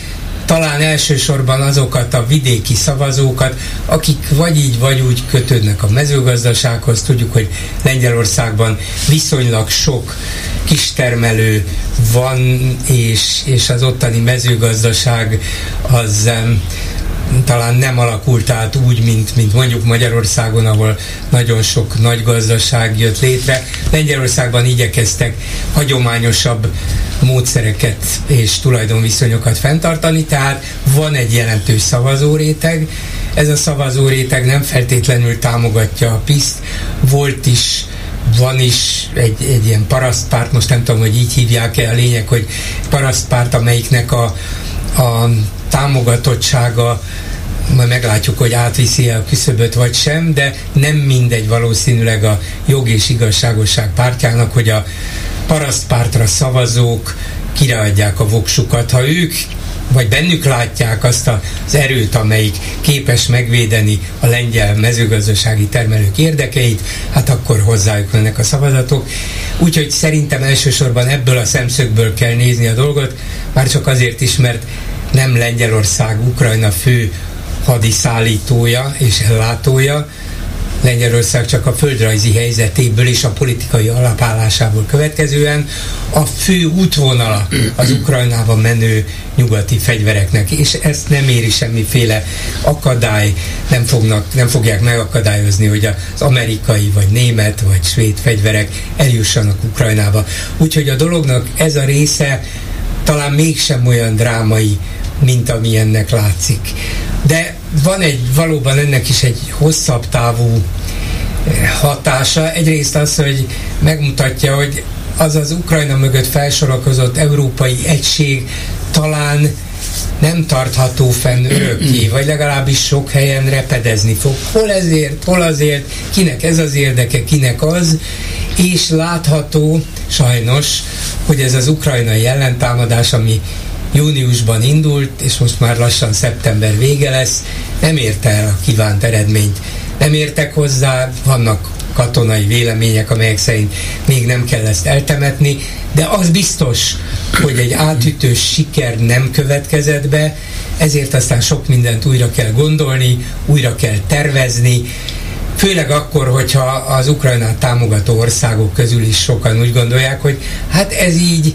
talán elsősorban azokat a vidéki szavazókat, akik vagy így, vagy úgy kötődnek a mezőgazdasághoz. Tudjuk, hogy Lengyelországban viszonylag sok kistermelő van, és, és az ottani mezőgazdaság az um, talán nem alakult át úgy, mint, mint mondjuk Magyarországon, ahol nagyon sok nagy gazdaság jött létre. Lengyelországban igyekeztek hagyományosabb módszereket és tulajdonviszonyokat fenntartani, tehát van egy jelentős szavazóréteg. Ez a szavazóréteg nem feltétlenül támogatja a piszt. Volt is, van is egy, egy ilyen parasztpárt, most nem tudom, hogy így hívják-e, a lényeg, hogy parasztpárt, amelyiknek a a támogatottsága, majd meglátjuk, hogy átviszi-e a küszöböt vagy sem, de nem mindegy valószínűleg a Jog és Igazságosság pártjának, hogy a parasztpártra szavazók kireadják a voksukat, ha ők vagy bennük látják azt az erőt, amelyik képes megvédeni a lengyel mezőgazdasági termelők érdekeit, hát akkor hozzájuk lennek a szavazatok. Úgyhogy szerintem elsősorban ebből a szemszögből kell nézni a dolgot, már csak azért is, mert nem Lengyelország Ukrajna fő hadiszállítója és ellátója, Lengyelország csak a földrajzi helyzetéből és a politikai alapállásából következően a fő útvonala az Ukrajnába menő nyugati fegyvereknek, és ezt nem éri semmiféle akadály, nem, fognak, nem fogják megakadályozni, hogy az amerikai, vagy német, vagy svéd fegyverek eljussanak Ukrajnába. Úgyhogy a dolognak ez a része talán mégsem olyan drámai, mint ami ennek látszik. De van egy, valóban ennek is egy hosszabb távú hatása. Egyrészt az, hogy megmutatja, hogy az az Ukrajna mögött felsorakozott európai egység talán nem tartható fenn örökké, vagy legalábbis sok helyen repedezni fog. Hol ezért, hol azért, kinek ez az érdeke, kinek az, és látható sajnos, hogy ez az ukrajnai ellentámadás, ami júniusban indult, és most már lassan szeptember vége lesz, nem érte el a kívánt eredményt. Nem értek hozzá, vannak katonai vélemények, amelyek szerint még nem kell ezt eltemetni, de az biztos, hogy egy átütő siker nem következett be, ezért aztán sok mindent újra kell gondolni, újra kell tervezni, főleg akkor, hogyha az Ukrajnát támogató országok közül is sokan úgy gondolják, hogy hát ez így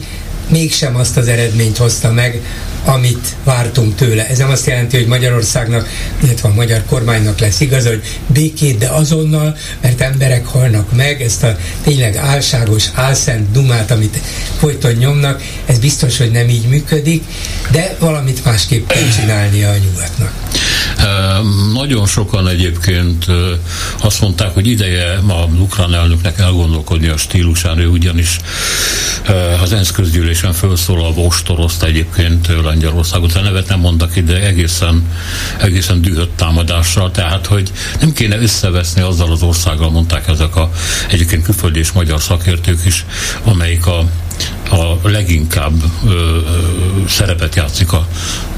mégsem azt az eredményt hozta meg, amit vártunk tőle. Ez nem azt jelenti, hogy Magyarországnak, illetve a magyar kormánynak lesz igaz, hogy békét, de azonnal, mert emberek halnak meg, ezt a tényleg álságos, álszent dumát, amit folyton nyomnak, ez biztos, hogy nem így működik, de valamit másképp kell csinálnia a nyugatnak. E, nagyon sokan egyébként azt mondták, hogy ideje a ukrán elnöknek elgondolkodni a stílusán, ő ugyanis az ENSZ közgyűlésen felszólalva ostorozta egyébként Lengyelországot, a nevet nem mondtak ide, egészen, egészen dühött támadással, tehát hogy nem kéne összeveszni azzal az országgal, mondták ezek a egyébként külföldi és magyar szakértők is, amelyik a a leginkább ö, ö, szerepet játszik a,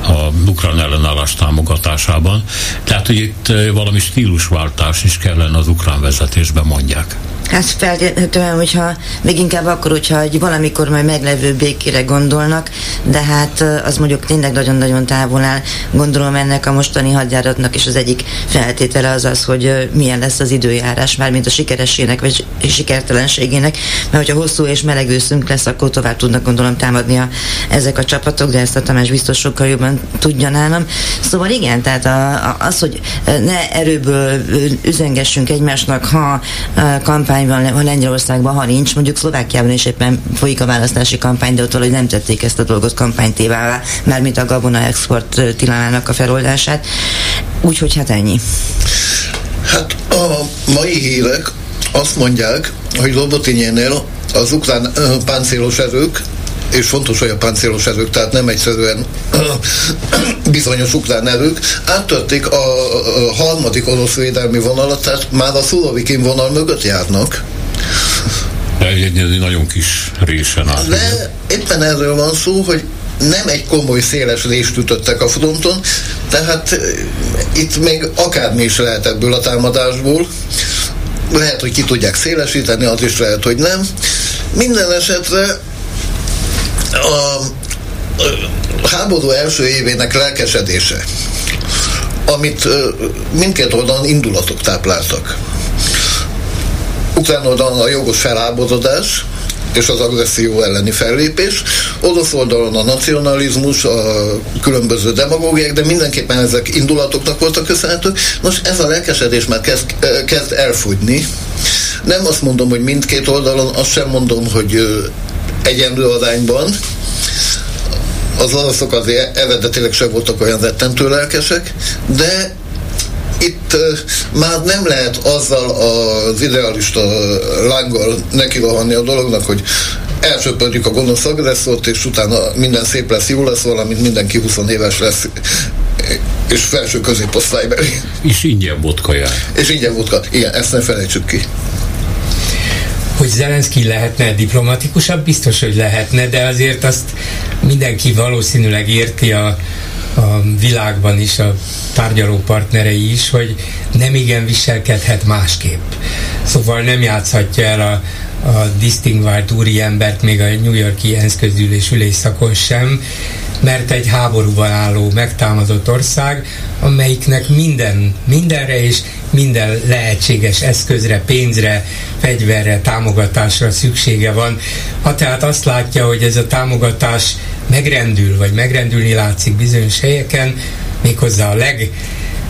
a ukrán ellenállás támogatásában. Tehát, hogy itt ö, valami stílusváltás is kellene az ukrán vezetésben, mondják. Hát feltétlenül, hogyha még inkább akkor, hogyha egy valamikor majd meglevő békére gondolnak, de hát az mondjuk tényleg nagyon-nagyon távol áll. Gondolom ennek a mostani hadjáratnak is az egyik feltétele az az, hogy milyen lesz az időjárás, mármint a sikerességének vagy sikertelenségének, mert hogyha hosszú és meleg őszünk lesz, akkor tovább tudnak gondolom támadni a, ezek a csapatok, de ezt a Tamás biztos sokkal jobban tudja nálam. Szóval igen, tehát a, a, az, hogy ne erőből üzengessünk egymásnak, ha kampány ha Lengyelországban, ha nincs, mondjuk Szlovákiában is éppen folyik a választási kampány, de attól, hogy nem tették ezt a dolgot kampánytévává, mármint a gabona export tilalmának a feloldását. Úgyhogy hát ennyi. Hát a mai hírek azt mondják, hogy Lobotinyénél az ukrán ö, páncélos erők, és fontos, hogy a páncélos erők, tehát nem egyszerűen bizonyos ukrán erők, áttörték a harmadik orosz védelmi vonalat, tehát már a Szurovikin vonal mögött járnak. Egy nagyon kis résen áll. De éppen erről van szó, hogy nem egy komoly széles rést ütöttek a fronton, tehát itt még akármi is lehet ebből a támadásból. Lehet, hogy ki tudják szélesíteni, az is lehet, hogy nem. Minden esetre a háború első évének lelkesedése, amit mindkét oldalon indulatok tápláltak. Ukrán oldalon a jogos felháborodás és az agresszió elleni fellépés, orosz oldalon a nacionalizmus, a különböző demagógiák, de mindenképpen ezek indulatoknak voltak köszönhetők. Nos, ez a lelkesedés már kezd, kezd elfogyni. Nem azt mondom, hogy mindkét oldalon, azt sem mondom, hogy egyenlő arányban. Az oroszok azért eredetileg sem voltak olyan rettentő lelkesek, de itt már nem lehet azzal az idealista lánggal nekirohanni a dolognak, hogy elsöpörjük a gonosz agresszort, és utána minden szép lesz, jó lesz, valamint mindenki húsz éves lesz, és felső középosztálybeli. És ingyen vodka jár. És ingyen vodka. Igen, ezt ne felejtsük ki. Hogy Zelenszky lehetne diplomatikusabb, biztos, hogy lehetne, de azért azt mindenki valószínűleg érti a, a világban is, a tárgyaló partnerei is, hogy nem igen viselkedhet másképp. Szóval nem játszhatja el a a disztingvált úriembert még a New York-i ENSZ közgyűlés ülésszakon sem, mert egy háborúban álló, megtámadott ország, amelyiknek minden, mindenre és minden lehetséges eszközre, pénzre, fegyverre, támogatásra szüksége van. Ha tehát azt látja, hogy ez a támogatás megrendül, vagy megrendülni látszik bizonyos helyeken, méghozzá a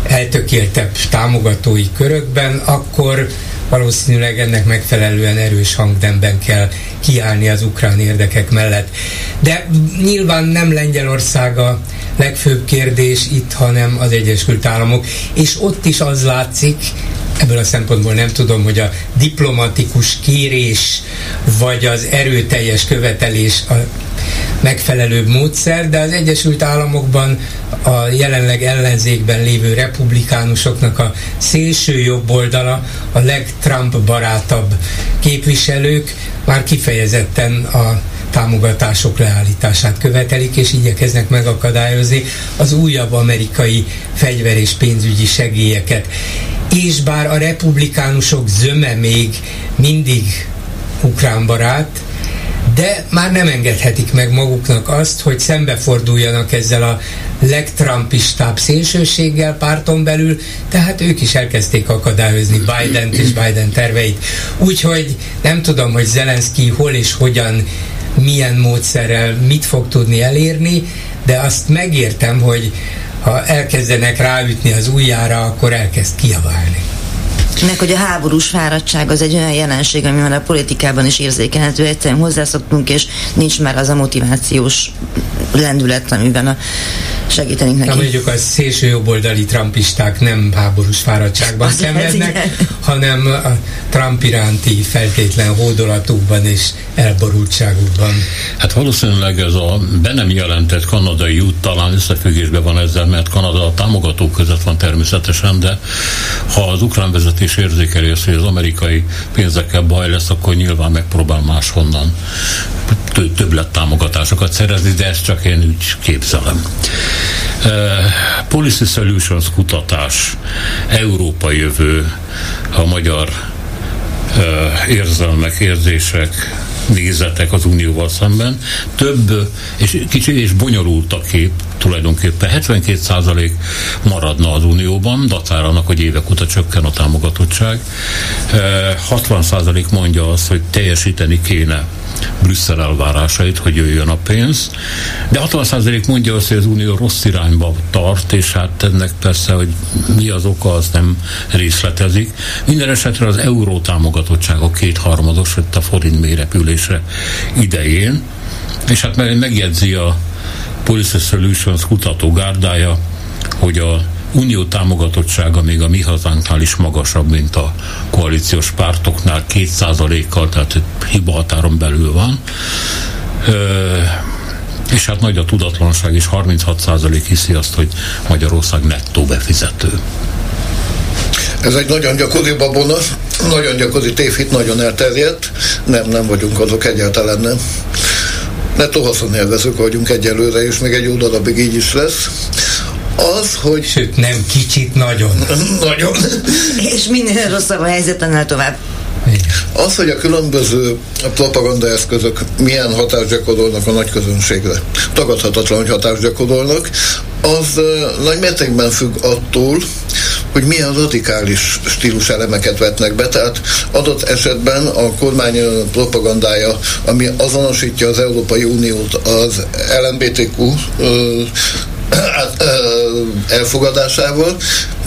legeltökéltebb támogatói körökben, akkor valószínűleg ennek megfelelően erős hangnemben kell kiállni az ukrán érdekek mellett. De nyilván nem Lengyelország a legfőbb kérdés itt, hanem az Egyesült Államok. És ott is az látszik, ebből a szempontból nem tudom, hogy a diplomatikus kérés vagy az erőteljes követelés a megfelelőbb módszer, de az Egyesült Államokban a jelenleg ellenzékben lévő republikánusoknak a szélső jobb oldala, a legtrump barátabb képviselők már kifejezetten a támogatások leállítását követelik, és igyekeznek megakadályozni az újabb amerikai fegyver- és pénzügyi segélyeket. És bár a republikánusok zöme még mindig ukrán barát, de már nem engedhetik meg maguknak azt, hogy szembeforduljanak ezzel a legtrumpistább szélsőséggel párton belül, tehát ők is elkezdték akadályozni Bident és Biden terveit. Úgyhogy nem tudom, hogy Zelenszky hol és hogyan, milyen módszerrel mit fog tudni elérni, de azt megértem, hogy ha elkezdenek ráütni az ujjára, akkor elkezd kiabálni. Meg hogy a háborús fáradtság az egy olyan jelenség, ami már a politikában is érzékelhető, egyszerűen hozzászoktunk, és nincs már az a motivációs lendület, amiben a segítenénk neki. Na mondjuk a szélső jobboldali trumpisták nem háborús fáradtságban az szenvednek, lehet, hanem a Trump iránti feltétlen hódolatukban és elborultságukban. Hát valószínűleg ez a be nem jelentett kanadai út talán összefüggésben van ezzel, mert Kanada a támogatók között van természetesen, de ha az ukrán vezetés érzékeli azt, hogy az amerikai pénzekkel baj lesz, akkor nyilván megpróbál máshonnan többlettámogatásokat szerezni, de ezt csak én úgy képzelem. Uh, Policy Solutions kutatás, Európa jövő, a magyar uh, érzelmek, érzések, nézetek az unióval szemben. Több és kicsit és bonyolult a kép tulajdonképpen. hetvenkét százalék maradna az unióban, dacára annak, hogy évek óta csökken a támogatottság. Uh, hatvan százalék mondja azt, hogy teljesíteni kéne Brüsszel elvárásait, hogy jöjjön a pénz, de hatvan százalék mondja azt, hogy az unió rossz irányba tart, és hát ennek persze, hogy mi az oka, az nem részletezik. Minden esetre az euró támogatottsága kétharmados, hogy a forint mély repülése idején, és hát megjegyzi a Policy Solutions kutatógárdája, hogy a unió támogatottsága még a Mi Hazánknál is magasabb, mint a koalíciós pártoknál, két százalékkal, tehát hibahatáron belül van. Ö, és hát nagy a tudatlanság, és harminchat százalék hiszi azt, hogy Magyarország nettó befizető. Ez egy nagyon gyakori babona, nagyon gyakori tévhit, nagyon elterjedt. Nem, nem vagyunk azok, egyáltalán nem. Nettó haszonélvezők vagyunk egyelőre, és még egy jó darabig így is lesz. Az, hogy... Sőt, nem kicsit, nagyon. Nagyon. És minél rosszabb a helyzet, annál tovább. Az, hogy a különböző propagandaeszközök milyen hatást gyakorolnak a nagy közönségre, tagadhatatlan, hogy hatást gyakorolnak, az uh, nagy mértékben függ attól, hogy milyen radikális stílus elemeket vetnek be, tehát adott esetben a kormány propagandája, ami azonosítja az Európai Uniót az el em bé té kú uh, elfogadásával,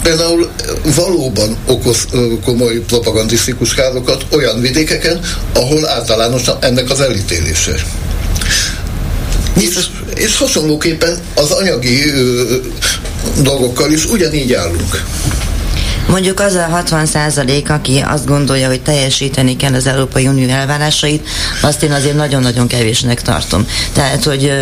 például valóban okoz komoly propagandisztikus károkat olyan vidékeken, ahol általánosan ennek az elítélése. És, és hasonlóképpen az anyagi ö, dolgokkal is ugyanígy állunk. Mondjuk az a hatvan százalék, aki azt gondolja, hogy teljesíteni kell az Európai Unió elvárásait, azt én azért nagyon-nagyon kevésnek tartom. Tehát, hogy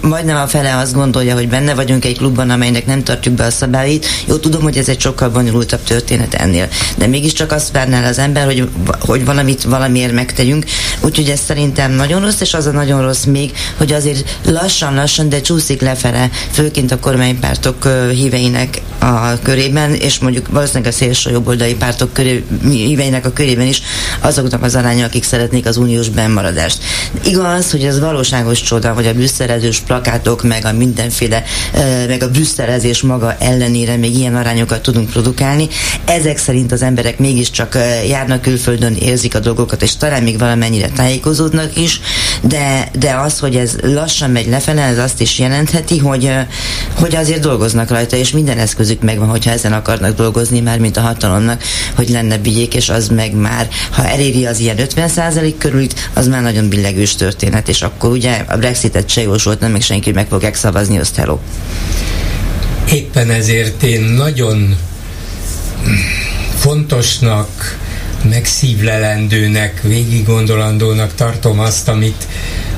majdnem a fele azt gondolja, hogy benne vagyunk egy klubban, amelynek nem tartjuk be a szabályait. Jó, tudom, hogy ez egy sokkal bonyolultabb történet ennél. De mégiscsak azt várná az ember, hogy, hogy valamit valamiért megtegyünk. Úgyhogy ez szerintem nagyon rossz, és az a nagyon rossz még, hogy azért lassan-lassan, de csúszik lefele, főként a kormánypártok híveinek a körében, és mondjuk valószínűleg a szélső jobboldali pártok köré, híveinek a körében is azoknak az aránya, akik szeretnék az uniós bennmaradást. Igaz, hogy ez valóságos csoda, hogy a brüsszelezős plakátok, meg a mindenféle, meg a brüsszelezés maga ellenére még ilyen arányokat tudunk produkálni. Ezek szerint az emberek mégiscsak járnak külföldön, érzik a dolgokat, és talán még valamennyire tájékozódnak is, de, de az, hogy ez lassan megy lefele, ez azt is jelentheti, hogy, hogy azért dolgoznak rajta, és minden eszközük megvan, hogyha ezen akarnak dolgozni, már mint a hatalomnak, hogy lenne vigyék, és az meg már, ha eléri az ilyen ötven százalék körülit, az már nagyon billegős történet, és akkor ugye a Brexitet se jósoltam, meg senki meg fogják szavazni, azt hello. Éppen ezért én nagyon fontosnak, megszívlelendőnek, végiggondolandónak tartom azt, amit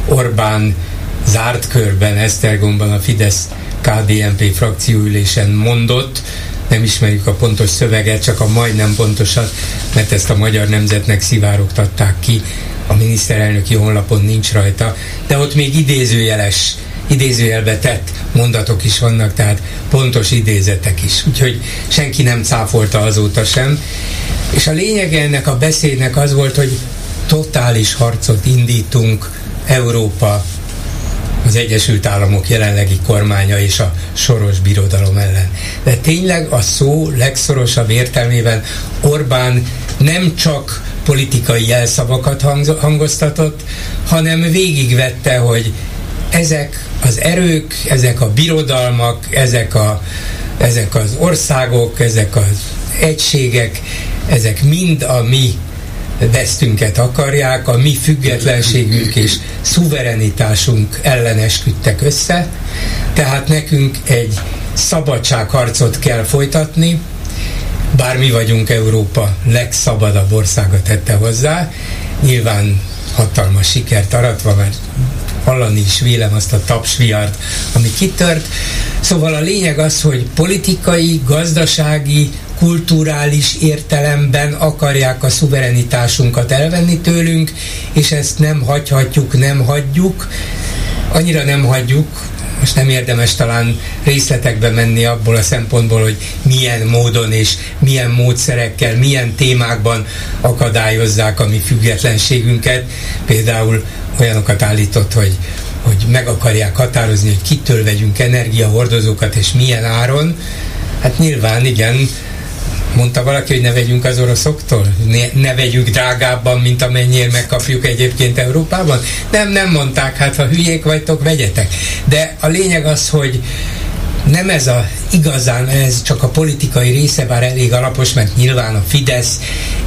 Orbán zárt körben, Esztergomban a Fidesz-ká dé en pé frakcióülésen mondott. Nem ismerjük a pontos szöveget, csak a majdnem pontosat, mert ezt a Magyar Nemzetnek szivárogtatták ki. A miniszterelnöki honlapon nincs rajta, de ott még idézőjeles, idézőjelbe tett mondatok is vannak, tehát pontos idézetek is. Úgyhogy senki nem cáfolta azóta sem. És a lényege ennek a beszédnek az volt, hogy totális harcot indítunk Európa, az Egyesült Államok jelenlegi kormánya és a Soros birodalom ellen. De tényleg a szó legszorosabb értelmében Orbán nem csak politikai jelszavakat hangoztatott, hanem végigvette, hogy ezek az erők, ezek a birodalmak, ezek, a, ezek az országok, ezek az egységek, ezek mind a mi vesztünket akarják, a mi függetlenségünk és szuverenitásunk ellen esküdtek össze, tehát nekünk egy szabadságharcot kell folytatni, bár mi vagyunk Európa legszabadabb országa, tette hozzá, nyilván hatalmas sikert aratva, mert hallani is vélem azt a tapsvihart, ami kitört. Szóval a lényeg az, hogy politikai, gazdasági, kulturális értelemben akarják a szuverenitásunkat elvenni tőlünk, és ezt nem hagyhatjuk, nem hagyjuk. Annyira nem hagyjuk, most nem érdemes talán részletekbe menni abból a szempontból, hogy milyen módon és milyen módszerekkel, milyen témákban akadályozzák a mi függetlenségünket. Például olyanokat állított, hogy, hogy meg akarják határozni, hogy kitől vegyünk energiahordozókat és milyen áron. Hát nyilván igen, mondta valaki, hogy ne vegyünk az oroszoktól? Ne, ne vegyünk drágábban, mint amennyiért megkapjuk egyébként Európában? Nem, nem mondták, hát ha hülyék vagytok, vegyetek. De a lényeg az, hogy nem ez a igazán, ez csak a politikai része, bár elég alapos, mert nyilván a Fidesz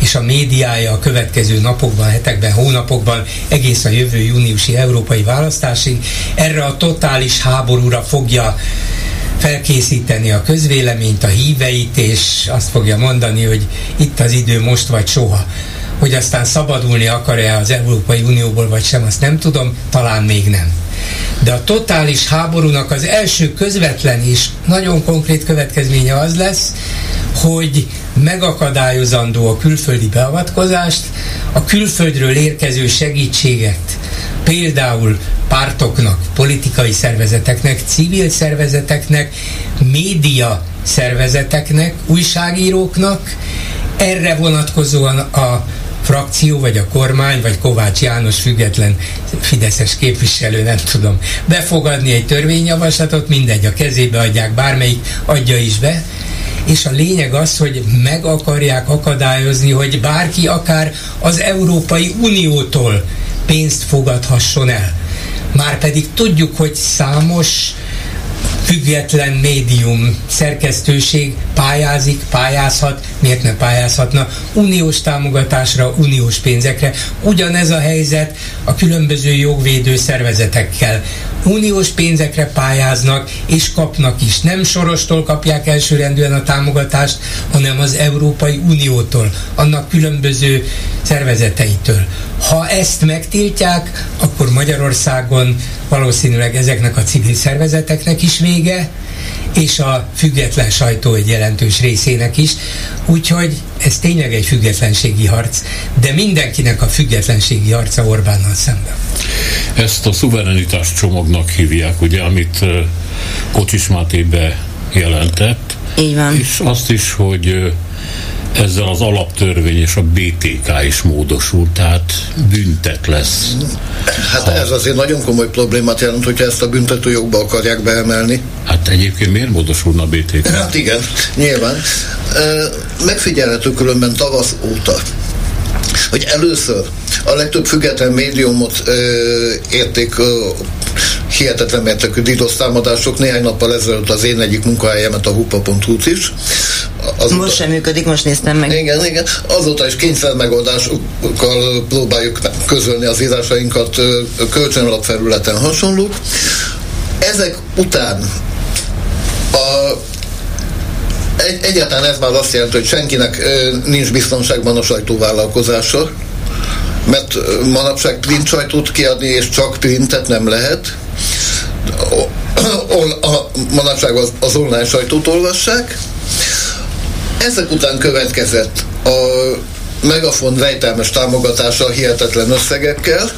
és a médiája a következő napokban, hetekben, hónapokban, egész a jövő júniusi európai választásig erre a totális háborúra fogja felkészíteni a közvéleményt, a híveit, és azt fogja mondani, hogy itt az idő, most vagy soha. Hogy aztán szabadulni akar-e az Európai Unióból, vagy sem, azt nem tudom, talán még nem. De a totális háborúnak az első közvetlen és nagyon konkrét következménye az lesz, hogy megakadályozandó a külföldi beavatkozást, a külföldről érkező segítséget, például pártoknak, politikai szervezeteknek, civil szervezeteknek, média szervezeteknek, újságíróknak, erre vonatkozóan a frakció, vagy a kormány, vagy Kovács János független fideszes képviselő, nem tudom, befogadni egy törvényjavaslatot, mindegy, a kezébe adják, bármelyik adja is be, és a lényeg az, hogy meg akarják akadályozni, hogy bárki akár az Európai Uniótól pénzt fogadhasson el. Márpedig tudjuk, hogy számos független médium, szerkesztőség pályázik, pályázhat, miért ne pályázhatna uniós támogatásra, uniós pénzekre. Ugyanez a helyzet a különböző jogvédő szervezetekkel. Uniós pénzekre pályáznak, és kapnak is. Nem Sorostól kapják elsőrendűen a támogatást, hanem az Európai Uniótól, annak különböző szervezeteitől. Ha ezt megtiltják, akkor Magyarországon valószínűleg ezeknek a civil szervezeteknek is vége, és a független sajtó egy jelentős részének is. Úgyhogy ez tényleg egy függetlenségi harc, de mindenkinek a függetlenségi harca Orbánnal szemben. Ezt a szuverenitás csomagnak hívják, ugye, amit Kocsis Máté bejelentett. Így van. És azt is, hogy ezzel az alaptörvény és a bé té ká is módosul, tehát büntet lesz. Hát ha... ez azért nagyon komoly problémát jelent, hogyha ezt a büntetőjogba akarják beemelni. Hát egyébként miért módosulna a bé té ká? Hát igen, nyilván. Megfigyelhető különben tavasz óta, hogy először a legtöbb független médiumot ö, érték ö, hihetetlen mértékű DDoS támadások. Néhány nappal ezelőtt az én egyik munkahelyemet, a hupa pont hu-t is. Azóta, most sem működik, most néztem meg. Igen, igen. Azóta is kényszermegoldásokkal próbáljuk közölni az írásainkat kölcsönlapfelületen, hasonlók. Ezek után a Egy, egyáltalán ez már azt jelenti, hogy senkinek ö, nincs biztonságban a sajtóvállalkozása, mert manapság print sajtót kiadni, és csak printet nem lehet. O, a, manapság az, az online sajtót olvassák. Ezek után következett a Megafon rejtelmes támogatása a hihetetlen összegekkel,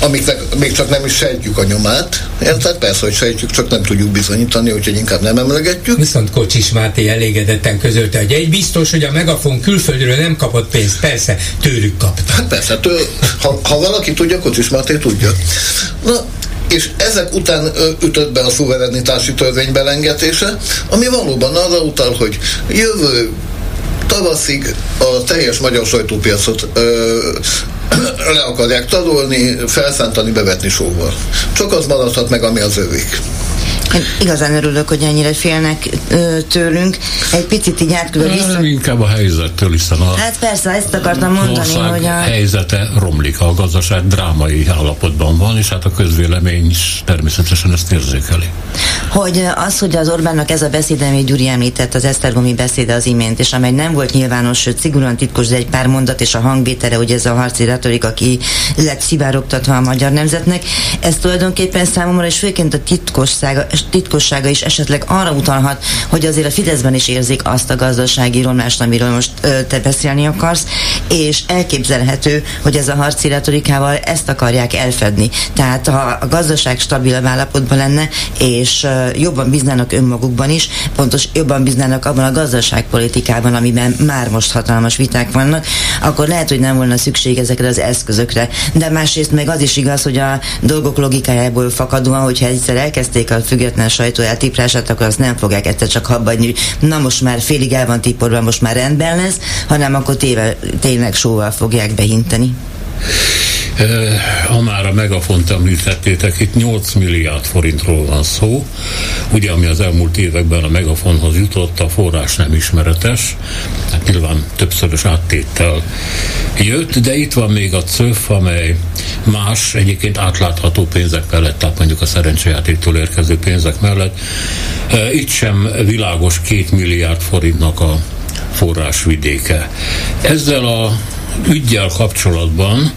amiknek még csak nem is sejtjük a nyomát. Tehát persze, hogy sejtjük, csak nem tudjuk bizonyítani, úgyhogy inkább nem emlegetjük. Viszont Kocsis Máté elégedetten közölte, hogy egy biztos, hogy a Megafon külföldről nem kapott pénzt. Persze, tőlük kapta. Hát persze, tő, ha, ha valaki tudja, Kocsis Máté tudja. Na, és ezek után ütött be a szuverenitási törvény belengetése, ami valóban arra utal, hogy jövő tavaszig a teljes magyar sajtópiacot ö, le akarják tarolni, felszántani, bevetni sóval. Csak az maradhat meg, ami az övék. Én igazán örülök, hogy ennyire félnek ö, tőlünk. Egy picit így átkülön vissza. Inkább a helyzettől, hiszen a... Hát persze, ezt akartam mondani, hogy a... helyzete romlik, a gazdaság drámai állapotban van, és hát a közvélemény is természetesen ezt érzékeli. Hogy az, hogy az Orbánnak ez a beszéde, amit Gyuri említett, az esztergomi beszéde az imént, és amely nem volt nyilvános, sőt, szigorúan titkos, de egy pár mondat és a hangvétele, hogy ez a harci retorika, aki lett szivárogtatva a magyar nemzetnek, ez tulajdonképpen számomra, és főként a titkossága, titkossága is esetleg arra utalhat, hogy azért a Fideszben is érzik azt a gazdasági romlást, amiről most ö, te beszélni akarsz, és elképzelhető, hogy ez a harci retorikával ezt akarják elfedni. Tehát ha a gazdaság stabilabb állapotban lenne, és ö, jobban bíznának önmagukban is, pontos jobban bíznának abban a gazdaságpolitikában, amiben már most hatalmas viták vannak, akkor lehet, hogy nem volna szükség ezekre az eszközökre. De másrészt meg az is igaz, hogy a dolgok logikájából fakadóan, hogyha egyszer elkezdték a független sajtó eltiprását, akkor azt nem fogják egyszer csak habbagyni, hogy na most már félig el van tiporva, most már rendben lesz, hanem akkor téve, tényleg sóval fogják behinteni. Ha már a Megafont említettétek, itt nyolc milliárd forintról van szó, ugye ami az elmúlt években a Megafonhoz jutott, a forrás nem ismeretes, hát nyilván többszörös áttéttel jött, de itt van még a cöf, amely más, egyébként átlátható pénzek mellett, tehát mondjuk a szerencsejátéktól érkező pénzek mellett, itt sem világos két milliárd forintnak a forrásvidéke. Ezzel a üggyel kapcsolatban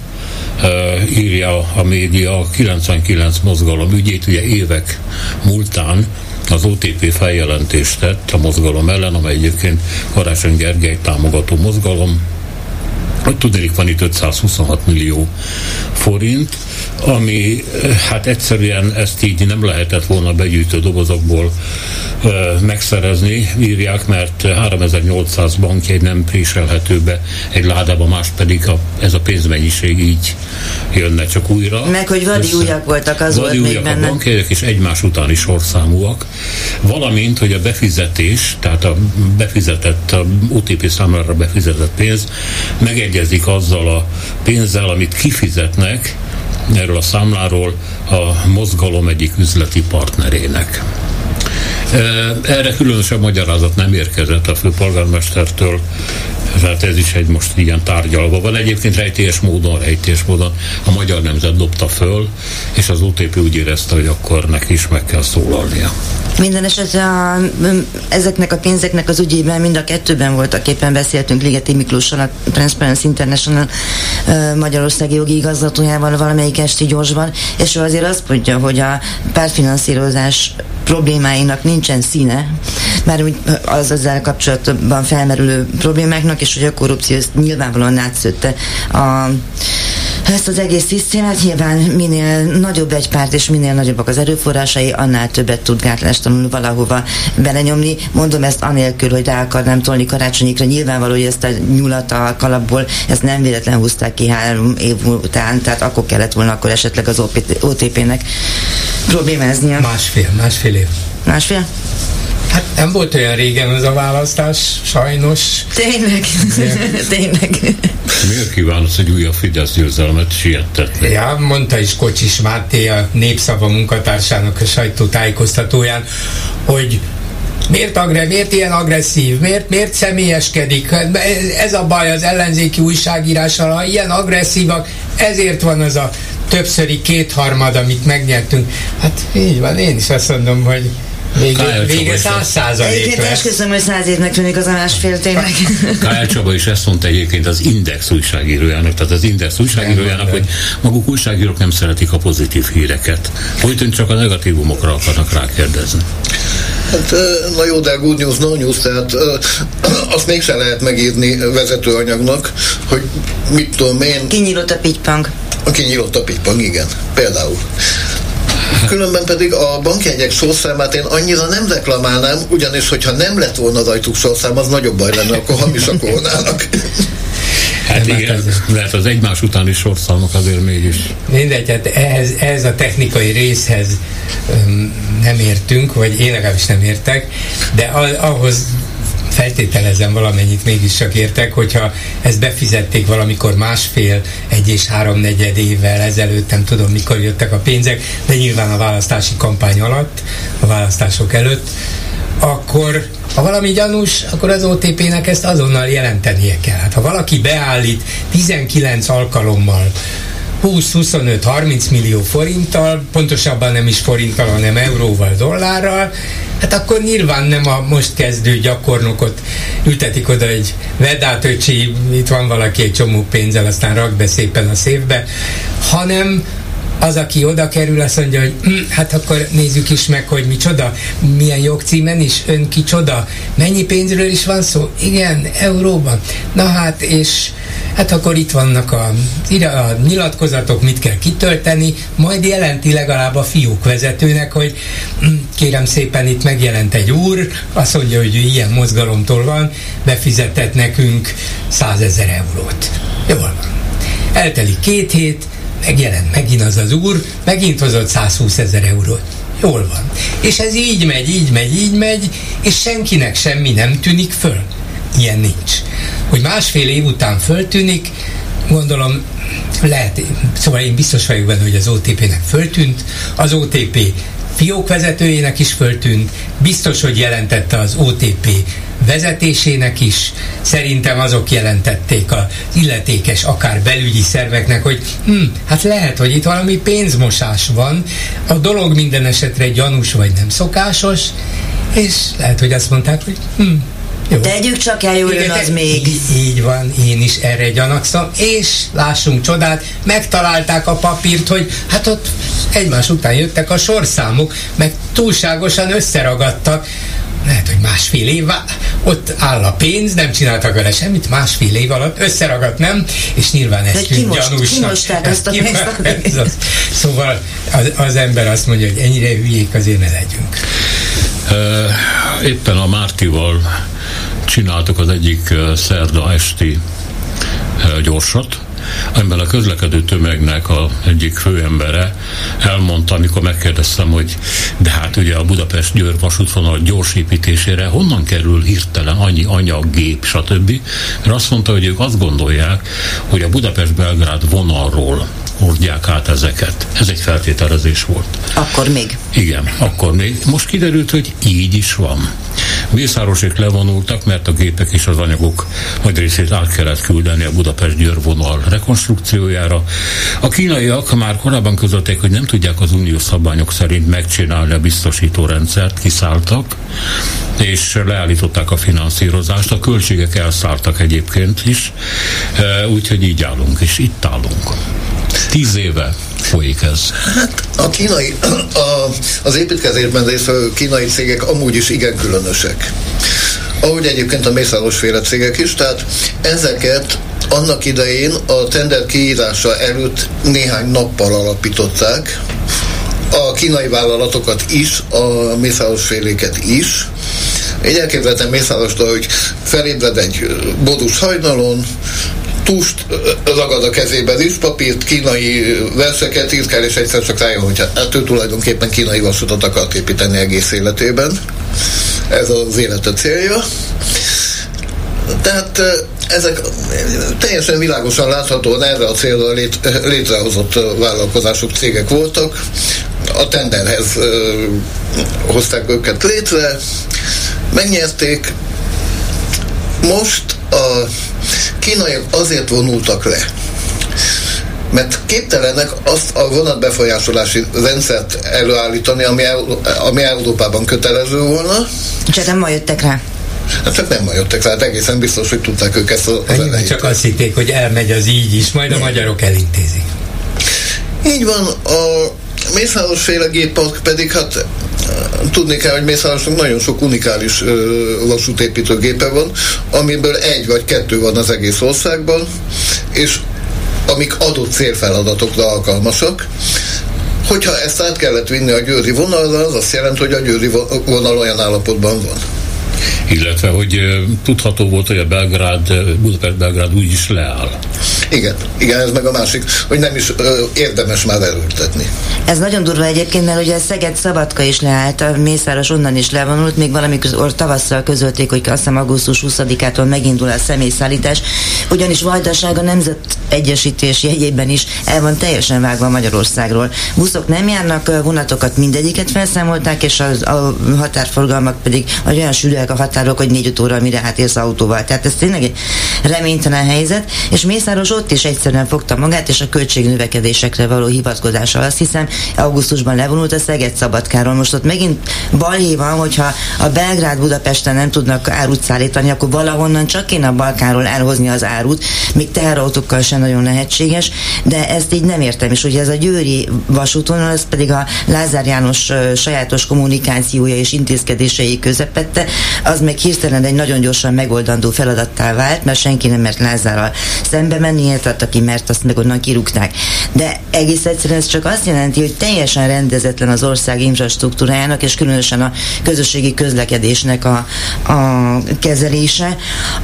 Uh, írja a média a kilencvenkilenc mozgalom ügyét, ugye évek múltán az o té pé feljelentést tett a mozgalom ellen, amely egyébként Karácsony Gergely támogató mozgalom, hogy tudnék, van itt ötszázhuszonhat millió forint, ami hát egyszerűen ezt így nem lehetett volna begyűjtő dobozokból ö, megszerezni, írják, mert háromezer-nyolcszáz bankjegy nem préselhető be egy ládába, más pedig a, ez a pénzmennyiség így jönne csak újra. Meg, hogy vadi újak voltak, az volt még benne. A bankjegyek és egymás utáni sorszámúak, valamint, hogy a befizetés, tehát a befizetett, a o té pé számára befizetett pénz megegyezik azzal a pénzzel, amit kifizetnek erről a számláról a mozgalom egyik üzleti partnerének. Erre különösebb magyarázat nem érkezett a főpolgármestertől, tehát ez is egy most ilyen tárgyalva van. Egyébként rejtélyes módon, rejtélyes módon a Magyar Nemzet dobta föl, és az u té pé úgy érezte, hogy akkor neki is meg kell szólalnia. Minden esetre a, ezeknek a pénzeknek az ügyében mind a kettőben voltak, éppen beszéltünk Ligeti Miklóssal, a Transparency International magyarországi jogi igazgatójával valamelyik esti gyorsban, és ő azért azt mondja, hogy a pártfinanszírozás problémáinak nincsen színe, már úgy az ezzel kapcsolatban felmerülő problémáknak, és hogy a korrupció nyilvánvalóan átszőtte a ezt az egész szisztémát. Nyilván minél nagyobb egy párt, és minél nagyobbak az erőforrásai, annál többet tud gátlástalanul valahova belenyomni. Mondom ezt anélkül, hogy rá akarnám tolni Karácsonyikra. Nyilvánvaló, hogy ezt a nyulat a kalapból, ezt nem véletlen húzták ki három év után, tehát akkor kellett volna akkor esetleg az o té pé-nek problémáznia. Másfél, másfél év. Másfél? Hát nem volt olyan régen ez a választás, sajnos. Tényleg, tényleg. Miért kívánsz egy újabb Fidesz győzelmet siettetni? Ja, mondta is Kocsis Máté a Népszava munkatársának a sajtótájékoztatóján, hogy miért, agre, miért ilyen agresszív, miért, miért személyeskedik, ez a baj az ellenzéki újságírással, ha ilyen agresszívak, ezért van az a többszöri kétharmad, amit megnyertünk. Hát így van, én is azt mondom, hogy Végül, vége száz százalék lesz. Esküszöm, hogy száz évnek tűnik az a másfél tényleg. Kál Csaba is ezt mondta egyébként az Index újságírójának, tehát az Index újságírójának, hogy maguk újságírók nem szeretik a pozitív híreket. Folyton csak a negatívumokra akarnak rákérdezni. Hát, na jó, de good news, no news, tehát azt mégsem lehet megírni vezetőanyagnak, hogy mit tudom én... Kinyílott a pitypang. Kinyílott a pitypang, igen. Például. Különben pedig a bankjegyek szószámát én annyira nem reklamálnám, ugyanis, hogyha nem lett volna rajtuk szószám, az nagyobb baj lenne, akkor hamisak volnának. Hát nem igen, lehet az egymás utáni sorszámok azért mégis. Mindegy, hát ehhez, ehhez a technikai részhez um, nem értünk, vagy én legalábbis nem értek, de a, ahhoz feltételezem valamennyit mégis csak értek, hogyha ezt befizették valamikor másfél, egy és háromnegyed évvel ezelőtt, nem tudom mikor jöttek a pénzek, de nyilván a választási kampány alatt, a választások előtt, akkor ha valami gyanús, akkor az o té pének ezt azonnal jelentenie kell. Hát, ha valaki beállít tizenkilenc alkalommal húsz, huszonöt, harminc millió forinttal, pontosabban nem is forinttal, hanem euróval, dollárral, hát akkor nyilván nem a most kezdő gyakornokot ültetik oda, egy vedd át öcsi, itt van valaki egy csomó pénzzel, aztán rakd be szépen a széfbe, hanem az, aki oda kerül, azt mondja, hogy hm, hát akkor nézzük is meg, hogy micsoda, milyen jogcímen is, ön kicsoda, mennyi pénzről is van szó? Igen, euróban. Na hát, és hát akkor itt vannak a, a nyilatkozatok, mit kell kitölteni, majd jelenti legalább a fiúk vezetőnek, hogy kérem szépen, itt megjelent egy úr, azt mondja, hogy ilyen mozgalomtól van, befizetett nekünk százezer eurót. Jól van. Eltelik két hét, megjelent megint az az úr, megint hozott százhúszezer eurót. Jól van. És ez így megy, így megy, így megy, és senkinek semmi nem tűnik föl. Ilyen nincs. Hogy másfél év után föltűnik, gondolom lehet, szóval én biztos vagyok benne, hogy az o té pének föltűnt, az o té pé fiókvezetőjének is föltűnt, biztos, hogy jelentette az o té pé vezetésének is, szerintem azok jelentették az illetékes, akár belügyi szerveknek, hogy hm, hát lehet, hogy itt valami pénzmosás van, a dolog minden esetre gyanús vagy nem szokásos, és lehet, hogy azt mondták, hogy hm, jó. Tegyük csak el, jól jön az még. Így, így van, én is erre gyanakszom, és lássunk csodát, megtalálták a papírt, hogy hát ott egymás után jöttek a sorszámok, meg túlságosan összeragadtak. Lehet, hogy másfél év ott áll a pénz, nem csináltak vele semmit, másfél év alatt összeragadt, nem? És nyilván ezt tűnt gyanúsnak. Az, szóval az, az ember azt mondja, hogy ennyire hülyék, azért ne legyünk. Éppen a Mártival csináltuk az egyik szerda esti gyorsat, amiben a közlekedő tömegnek a egyik főembere elmondta, amikor megkérdeztem, hogy de hát ugye a Budapest-Győr vasútvonal gyorsépítésére honnan kerül hirtelen annyi anyag, gép, stb. Mert azt mondta, hogy ők azt gondolják, hogy a Budapest-Belgrád vonalról hordják át ezeket. Ez egy feltételezés volt. Akkor még. Igen, akkor még. Most kiderült, hogy így is van. Mészárosék levonultak, mert a gépek és az anyagok nagy részét át kellett küldeni a Budapest-Győr vonal rekonstrukciójára. A kínaiak már korábban közölték, hogy nem tudják az uniós szabványok szerint megcsinálni a biztosítórendszert, kiszálltak, és leállították a finanszírozást. A költségek elszálltak egyébként is, úgyhogy így állunk, és itt állunk. Tíz éve folyik ez. Hát a kínai, a, az építkezésben résztvevő kínai cégek amúgy is igen különösek. Ahogy egyébként a Mészáros-féle cégek is, tehát ezeket annak idején a tender kiírása előtt néhány nappal alapították, a kínai vállalatokat is, a Mészáros-féléket is. Én elképzeltem Mészárostól, hogy felébred egy borús hajnalon, tust ragad a kezébe, rizspapírt, kínai verseket írt kell, és egyszer csak rájön, hogy hát ő tulajdonképpen kínai vasutat akart építeni egész életében. Ez az élete célja. Tehát ezek teljesen világosan láthatóan erre a célra létrehozott vállalkozások, cégek voltak. A tenderhez hozták őket létre, megnyerték. Most a kínaiak azért vonultak le, mert képtelenek azt a vonatbefolyásolási rendszert előállítani, ami, ami Európában kötelező volna. Csak nem ma jöttek rá. Hát csak nem ma jöttek rá, hát egészen biztos, hogy tudták ők ezt az elejét. Hát, csak azt hitték, hogy elmegy az így is, majd a magyarok elintézik. Így van, a Mészáros-féle géppark pedig, hát tudni kell, hogy Mészárosnak nagyon sok unikális vasútépítőgépe van, amiből egy vagy kettő van az egész országban, és amik adott célfeladatokra alkalmasak. Hogyha ezt át kellett vinni a győri vonalra, az azt jelenti, hogy a győri vonal olyan állapotban van. Illetve, hogy tudható volt, hogy a Belgrád, Budapest-Belgrád úgy is leáll. Igen, igen, ez meg a másik, hogy nem is ö, érdemes már erőltetni. Ez nagyon durva egyébként, mert ugye Szeged-Szabadka is leállt, a Mészáros onnan is levonult, még valamikor tavasszal közölték, hogy azt hiszem augusztus huszadikától megindul a személyszállítás, ugyanis Vajdaság a nemzetegyesítés jegyében is el van teljesen vágva Magyarországról. Buszok nem járnak, vonatokat mindegyiket felszámolták, és az, a határforgalmak pedig olyan sűrűek a határok, hogy négy-öt óra, mire átérsz autóval. Tehát ez tényleg egy reménytelen helyzet, és Mészáros ott is egyszerűen fogta magát, és a költségnövekedésekre való hivatkozással, azt hiszem, augusztusban levonult a Szeged-Szabadkáról. Most ott megint balhé van, hogyha a Belgrád-Budapesten nem tudnak árut szállítani, akkor valahonnan csak kéne a Balkánról elhozni az árut, még teherautókkal sem nagyon lehetséges, de ezt így nem értem is. Ugye ez a győri vasútvonal, ez pedig a Lázár János sajátos kommunikációja és intézkedései közepette, az meg hirtelen egy nagyon gyorsan megoldandó feladattá vált, mert senki nem mert Lázárral szembe menni, értett, aki mert azt meg onnan kirúgták. De egész egyszerűen ez csak azt jelenti, hogy teljesen rendezetlen az ország infrastruktúrájának, és különösen a közösségi közlekedésnek a, a kezelése.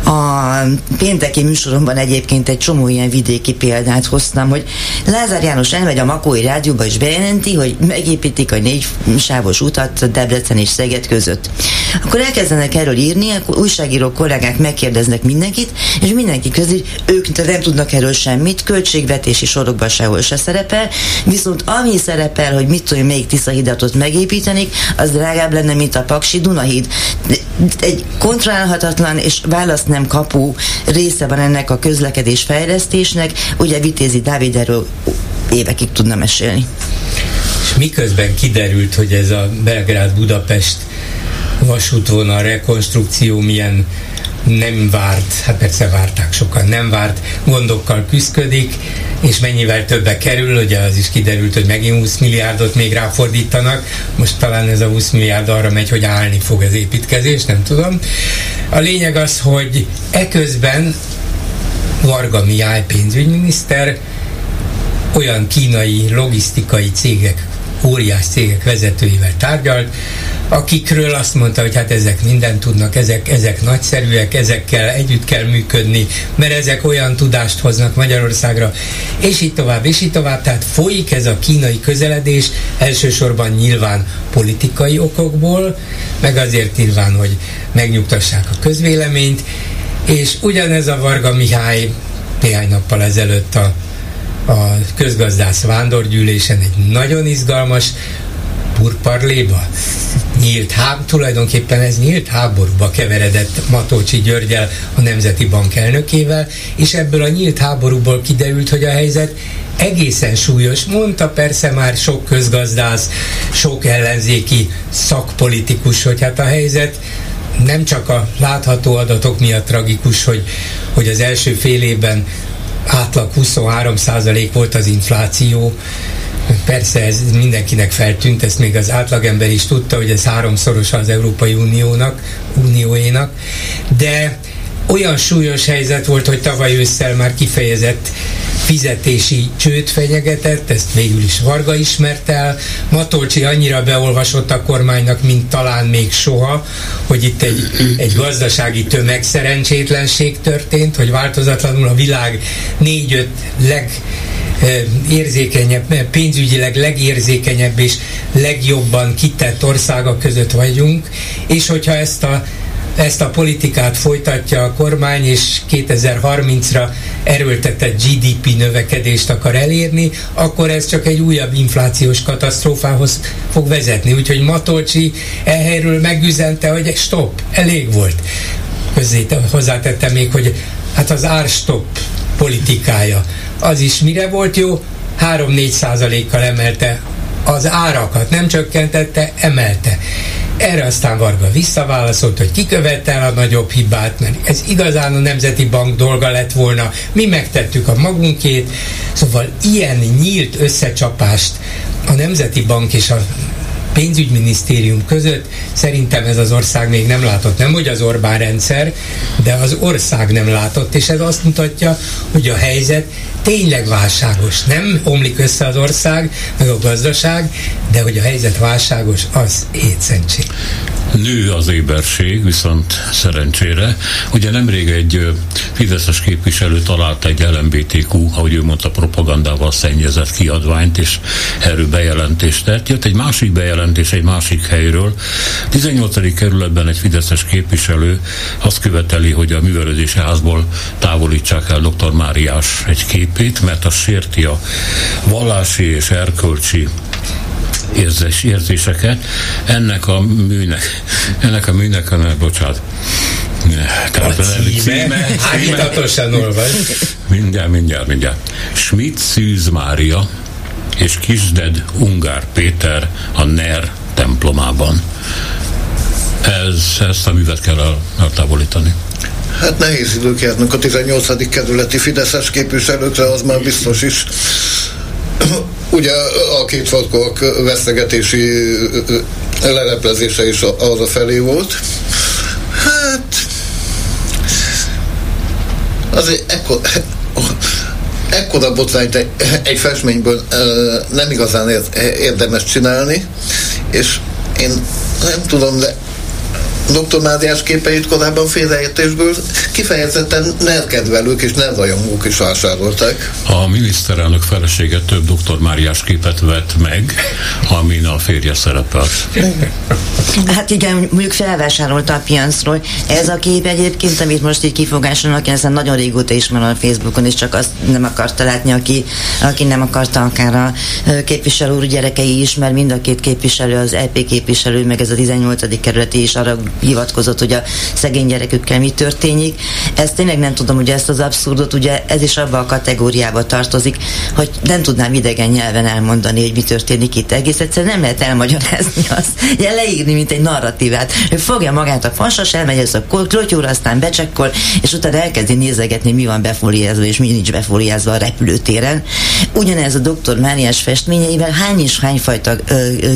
A pénteki műsoromban egyébként egy csomó ilyen vidéki példát hoztam, hogy Lázár János elmegy a Makói Rádióba, és bejelenti, hogy megépítik a négy sávos utat Debrecen és Szeged között. Akkor elkezdenek erről írni, akkor újságíró kollégák megkérdeznek mindenkit, és mindenki közül ők nem tudnak erről semmit, költségvetési sorokban sehol se szerepel, viszont ami szerepel, hogy mit tudja, még Tiszahidatot megépítenék, az drágább lenne, mint a Paksi Dunahíd. Egy kontrollálhatatlan és választ nem kapó része van ennek a közlekedés fejlesztésnek, ugye Vitézi Dávid erről évekig tudna mesélni. És miközben kiderült, hogy ez a Belgrád-Budapest vasútvonal rekonstrukció milyen nem várt, hát persze várták sokan, nem várt gondokkal küszködik, és mennyivel többe kerül, ugye az is kiderült, hogy megint húsz milliárdot még ráfordítanak, most talán ez a húsz milliárd arra megy, hogy állni fog az építkezés, nem tudom. A lényeg az, hogy eközben Varga Mihály pénzügyminiszter olyan kínai logisztikai cégek, óriás cégek vezetőivel tárgyalt, akikről azt mondta, hogy hát ezek mindent tudnak, ezek, ezek nagyszerűek, ezekkel együtt kell működni, mert ezek olyan tudást hoznak Magyarországra, és így tovább, és így tovább, tehát folyik ez a kínai közeledés, elsősorban nyilván politikai okokból, meg azért nyilván, hogy megnyugtassák a közvéleményt, és ugyanez a Varga Mihály néhány nappal ezelőtt a a közgazdász vándorgyűlésen egy nagyon izgalmas purparléba. Nyílt háború, tulajdonképpen ez nyílt háborúba keveredett Matolcsy Györgyel, a Nemzeti Bank elnökével, és ebből a nyílt háborúból kiderült, hogy a helyzet egészen súlyos, mondta persze már sok közgazdász, sok ellenzéki szakpolitikus, hogy hát a helyzet nem csak a látható adatok miatt tragikus, hogy, hogy az első fél évben átlag huszonhárom százalék volt az infláció. Persze ez mindenkinek feltűnt, ezt még az átlagember is tudta, hogy ez háromszorosa az Európai Uniónak, Unióénak, de olyan súlyos helyzet volt, hogy tavaly ősszel már kifejezett fizetési csőd fenyegetett, ezt végül is Varga ismert el. Matolcsy annyira beolvasott a kormánynak, mint talán még soha, hogy itt egy, egy gazdasági tömegszerencsétlenség történt, hogy változatlanul a világ négy-öt leg érzékenyebb, pénzügyileg legérzékenyebb és legjobban kitett országa között vagyunk, és hogyha ezt a, ezt a politikát folytatja a kormány, és kétezer-harmincra erőltetett gé dé pé növekedést akar elérni, akkor ez csak egy újabb inflációs katasztrófához fog vezetni. Úgyhogy Matolcsy ehelyről megüzente, hogy egy stop, elég volt. Közé hozzátette még, hogy hát az árstop politikája, az is mire volt jó? három-négy százalékkal emelte az árakat, nem csökkentette, emelte. Erre aztán Varga visszaválaszolt, hogy ki követte el a nagyobb hibát, mert ez igazán a Nemzeti Bank dolga lett volna, mi megtettük a magunkét, szóval ilyen nyílt összecsapást a Nemzeti Bank és a pénzügyminisztérium között szerintem ez az ország még nem látott. Nem, hogy az Orbán rendszer, de az ország nem látott, és ez azt mutatja, hogy a helyzet tényleg válságos. Nem omlik össze az ország, meg a gazdaság, de hogy a helyzet válságos, az étszentség. Nő az éberség, viszont szerencsére. Ugye nemrég egy fideszes képviselő talált egy el em bé té kú, ahogy ő mondta, propagandával szennyezett kiadványt, és erről bejelentést tett. Jött egy másik bejelentés egy másik helyről. tizennyolcadik kerületben egy fideszes képviselő azt követeli, hogy a művelődési házból távolítsák el doktor Máriás egy képét, mert az sérti a vallási és erkölcsi érzés, érzéseket. Ennek a műnek, ennek a műnek, ne, bocsánat, tehát a címe, ágítatosan olvasd. Mindjárt, mindjárt, mindjárt. Schmidt Szűz Mária és Kisded Ungár Péter a NER templomában. Ez, ezt a művet kell eltávolítani. Hát nehéz idők járnak a tizennyolcadik kerületi fideszes képviselőkre, az már biztos is. Ugye a két farkok vesztegetési leleplezése is arra felé volt. Hát azért ekkor, ekkora botrányt egy, egy festményből nem igazán érdemes csinálni, és én nem tudom, de doktor Máriás képeit korábban félreértésből kifejezetten nerkedvelők és nerrajongók is vásárolták. A miniszterelnök felesége több doktor Máriás képet vett meg, amin a férje szerepelt. Hát igen, mondjuk felvásárolta a piacról. Ez a kép egyébként, amit most így kifogásolnak, ezen nagyon régóta ismerem a Facebookon, és csak azt nem akarta látni, aki, aki nem akarta, akár a képviselő úr gyerekei is, mert mind a két képviselő, az é pé képviselő, meg ez a tizennyolcadik kerületi is arra hivatkozott, hogy a szegény gyerekükkel mi történik. Ezt tényleg nem tudom, hogy ezt az abszurdot, ugye ez is abba a kategóriába tartozik, hogy nem tudnám idegen nyelven elmondani, hogy mi történik itt. Egész egyszerűen nem lehet elmagyarázni azt, ugye leírni, mint egy narratívát. Ő fogja magát a fasas, elmegy az a klotyóra, aztán becsekkol, és utána elkezdi nézegetni, mi van befóliázva, és mi nincs befóliázva a repülőtéren. Ugyanez a doktor Máriás festményeivel hány és hányfajta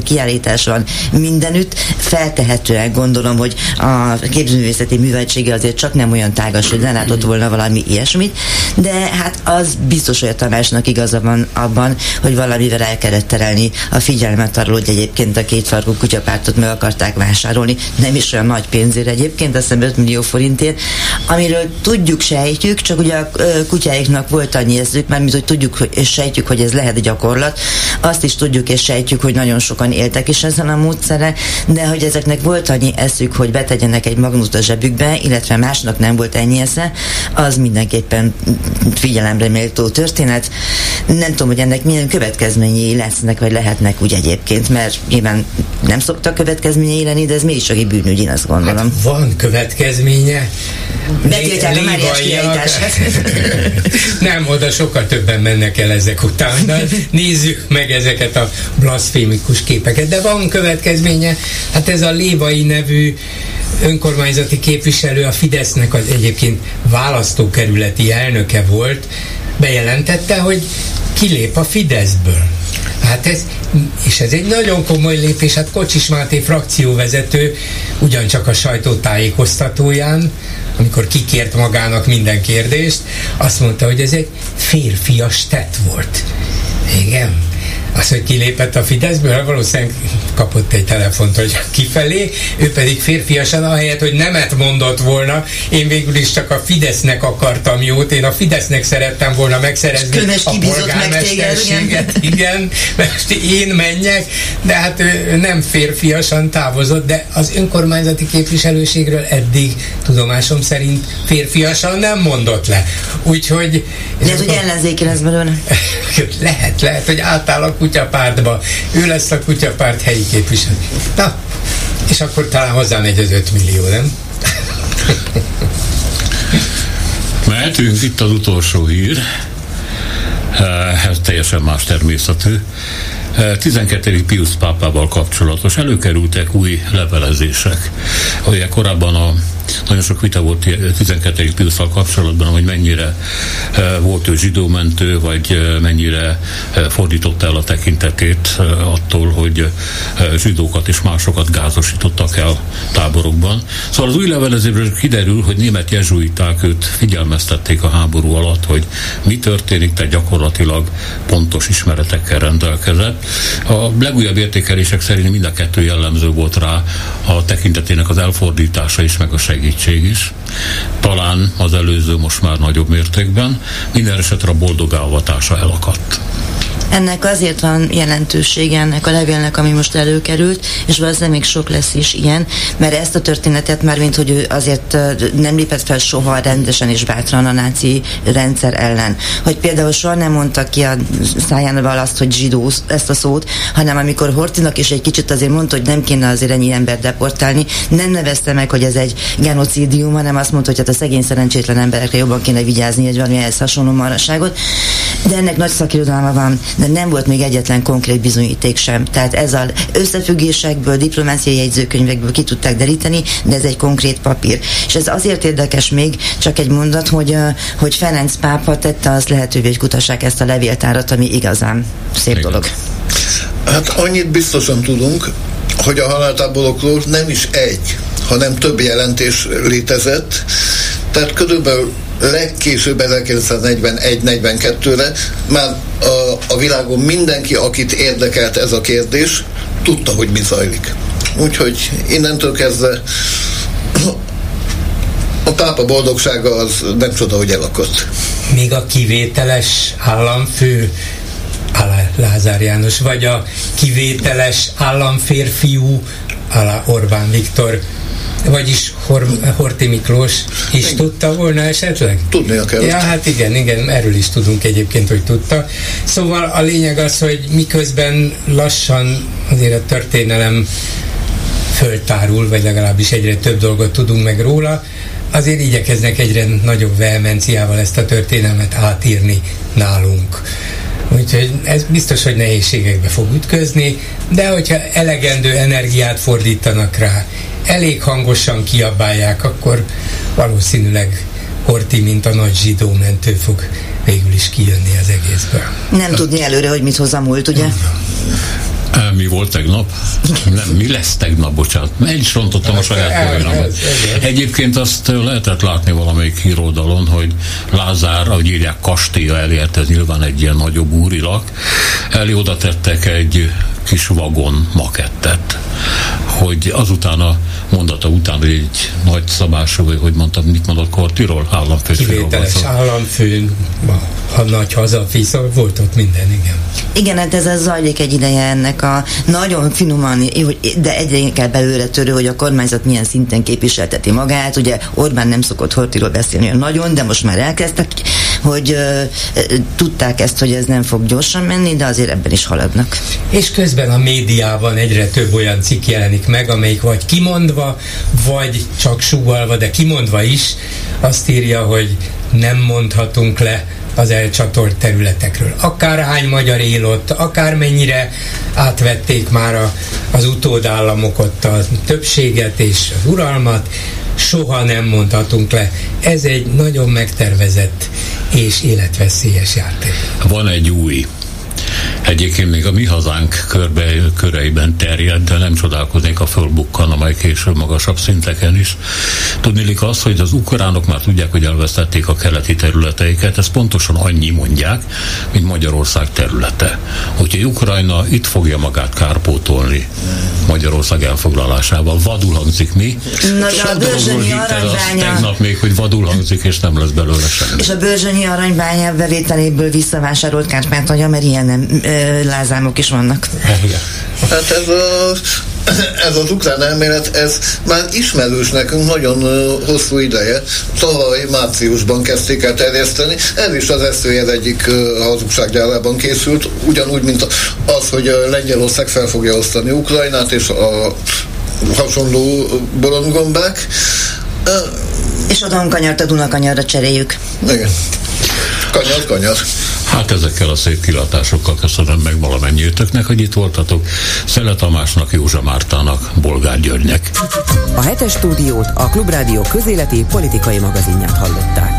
kiállítás van mindenütt, feltehetően gondolom, hogy a képzőművészeti műveltsége azért csak nem olyan tágas, hogy ne látott volna valami ilyesmit, de hát az biztos, hogy a Tamásnak igaza van abban, hogy valamivel el kellett terelni a figyelmet arról, hogy egyébként a kétfarkú kutyapártot meg akarták vásárolni, nem is olyan nagy pénzért egyébként, azt hiszem öt millió forintért, amiről tudjuk, sejtjük, csak ugye a kutyáiknak volt annyi eszük, mármint, hogy tudjuk és sejtjük, hogy ez lehet gyakorlat, azt is tudjuk és sejtjük, hogy nagyon sokan éltek is ezen a módszeren, de hogy ezeknek volt annyi eszük, hogy betegyenek egy magnót a zsebükbe, illetve másnak nem volt ennyi esze, az mindenképpen figyelemre méltó történet. Nem tudom, hogy ennek milyen következményei lesznek, vagy lehetnek úgy egyébként, mert nyilván nem szoktak következményei lenni, de ez mégis aki bűnügy, én azt gondolom. Hát van következménye. Betiltják a Máriás kiállítását. Nem, oda sokkal többen mennek el ezek után. Nézzük meg ezeket a blaszfémikus képeket. De van következménye. Hát ez a Lévai nevű önkormányzati képviselő, a Fidesznek az egyébként választókerületi elnöke volt, bejelentette, hogy kilép a Fideszből. Hát ez, és ez egy nagyon komoly lépés, hát Kocsis Máté frakcióvezető ugyancsak a sajtótájékoztatóján, amikor kikért magának minden kérdést, azt mondta, hogy ez egy férfias tett volt. Igen. Az, hogy kilépett a Fideszből, valószínűleg kapott egy telefont, hogy kifelé, ő pedig férfiasan, ahelyett, hogy nemet mondott volna, én végül is csak a Fidesznek akartam jót, én a Fidesznek szerettem volna megszerezni a polgármesterséget, igen, mert én menjek, de hát ő nem férfiasan távozott, de az önkormányzati képviselőségről eddig tudomásom szerint férfiasan nem mondott le. Úgyhogy... De ez, hogy ellenzéki lesz belőle. Lehet, lehet, hogy átáll a kutyapártba. Ő lesz a kutyapárt helyi képviselő. Na, és akkor talán hozzámegy az öt millió, nem? Mehetünk, itt az utolsó hír. Ez teljesen más természetű. tizenkettedik Pius pápával kapcsolatos előkerültek új levelezések. Ugye korábban a nagyon sok vita volt tizenkettedik Piusszal kapcsolatban, hogy mennyire volt ő zsidómentő, vagy mennyire fordította el a tekintetét attól, hogy zsidókat és másokat gázosítottak el táborokban. Szóval az új levelezésből kiderül, hogy német jezsuiták őt figyelmeztették a háború alatt, hogy mi történik, tehát gyakorlatilag pontos ismeretekkel rendelkezett. A legújabb értékelések szerint mind a kettő jellemző volt rá, a tekintetének az elfordítása is, meg a segítség. segítség is. Talán az előző most már nagyobb mértékben. Minden esetre a boldog álvatása elakadt. Ennek azért van jelentősége, ennek a levélnek, ami most előkerült, és valószínűleg még sok lesz is ilyen, mert ezt a történetet már, mint hogy ő azért nem lépett fel soha rendesen és bátran a náci rendszer ellen. Hogy például soha nem mondta ki a szájánval azt, hogy zsidó, ezt a szót, hanem amikor Horthynak is egy kicsit azért mondta, hogy nem kéne azért ennyi embert deportálni, nem nevezte meg, hogy ez egy genocidium, hanem azt mondta, hogy hát a szegény szerencsétlen emberekre jobban kéne vigyázni, hogy valami ehhez hasonló marhaságot. De ennek nagy szakirodalma van, de nem volt még egyetlen konkrét bizonyíték sem. Tehát ez az összefüggésekből, diplomáciai jegyzőkönyvekből ki tudták deríteni, de ez egy konkrét papír. És ez azért érdekes még, csak egy mondat, hogy, hogy Ferenc pápa tette azt lehetővé, hogy kutassák ezt a levéltárat, ami igazán szép igen. dolog. Hát annyit biztosan tudunk, hogy a haláltáborokról nem is egy, hanem több jelentés létezett. Tehát körülbelül legkésőbb ezerkilencszáznegyvenegy negyvenkettőre már a, a világon mindenki, akit érdekelt ez a kérdés, tudta, hogy mi zajlik. Úgyhogy innentől kezdve a pápa boldogsága az nem csoda, hogy elakadt. Még a kivételes államfő Lázár János, vagy a kivételes államférfiú Orbán Viktor, vagyis Hor- Horthy Miklós is igen. tudta volna esetleg? Tudnia kell. Ja, hát igen, igen, erről is tudunk egyébként, hogy tudta. Szóval a lényeg az, hogy miközben lassan azért a történelem föltárul, vagy legalábbis egyre több dolgot tudunk meg róla, azért igyekeznek egyre nagyobb vehemenciával ezt a történelmet átírni nálunk. Úgyhogy ez biztos, hogy nehézségekbe fog ütközni, de hogyha elegendő energiát fordítanak rá, elég hangosan kiabálják, akkor valószínűleg Horthy, mint a nagy zsidó mentő fog végül is kijönni az egészből. Nem tudni előre, hogy mit hoz a múlt, ugye? Mi volt tegnap? Nem, mi lesz tegnap, bocsánat. Én is rontottam a saját poénomat. Egyébként azt lehetett látni valamelyik híroldalon, hogy Lázár, ahogy írják, Kastélya elért, ez nyilván egy ilyen nagyobb úrilak, elé oda tettek egy kis vagon makettet, hogy azután a mondata után egy nagy szabású, vagy hogy mondtam, mit mondott Kortiról? Államfőről. Kivételes államfőn. a nagy hazafisz, volt ott minden, igen. Igen, hát ez az zajlik egy ideje ennek a nagyon finoman, de egyre inkább előre törő, hogy a kormányzat milyen szinten képviselteti magát. Ugye Orbán nem szokott Horthyról beszélni olyan nagyon, de most már elkezdtek, hogy uh, tudták ezt, hogy ez nem fog gyorsan menni, de azért ebben is haladnak. És közben a médiában egyre több olyan cikk jelenik meg, amelyik vagy kimondva, vagy csak sugallva, de kimondva is azt írja, hogy nem mondhatunk le az elcsatolt területekről. Akárhány magyar él ott, akármennyire átvették már a, az utódállamok ott a többséget és az uralmat, soha nem mondhatunk le. Ez egy nagyon megtervezett és életveszélyes játék. Van egy új, egyébként még a Mi Hazánk körbe, köreiben terjed, de nem csodálkoznék, a fölbukkan, amely később magasabb szinteken is. Tudniillik az, hogy az ukránok már tudják, hogy elvesztették a keleti területeiket, ezt pontosan annyi mondják, mint Magyarország területe. Úgyhogy Ukrajna itt fogja magát kárpótolni Magyarország elfoglalásával. Vadul hangzik mi? Na, a börzsönyi aranybánya... Tegnap még, hogy vadul hangzik, és nem lesz belőle semmi. És a börzsönyi aranybánya bevételéből visszavásárolt Kárpátalja, mert ilyen nem lázámok is vannak. Hát ez a, ez az ukrán elmélet, ez már ismerős nekünk nagyon hosszú ideje. Tavaly márciusban kezdték el terjeszteni. Ez is az eszély egyik hazugsággyárában készült, ugyanúgy, mint az, hogy Lengyelország fel fogja osztani Ukrajnát és a hasonló bolondgombák. És a Donkanyart a Dunakanyarra cseréljük. Igen. Kanyar, kanyar. Hát ezekkel a szép kilátásokkal köszönöm meg valamennyitöknek, hogy itt voltatok. Szele Tamásnak, Józsa Mártának, Bolgár Györgynek. A hetes stúdiót, a Klubrádió közéleti politikai magazinját hallották.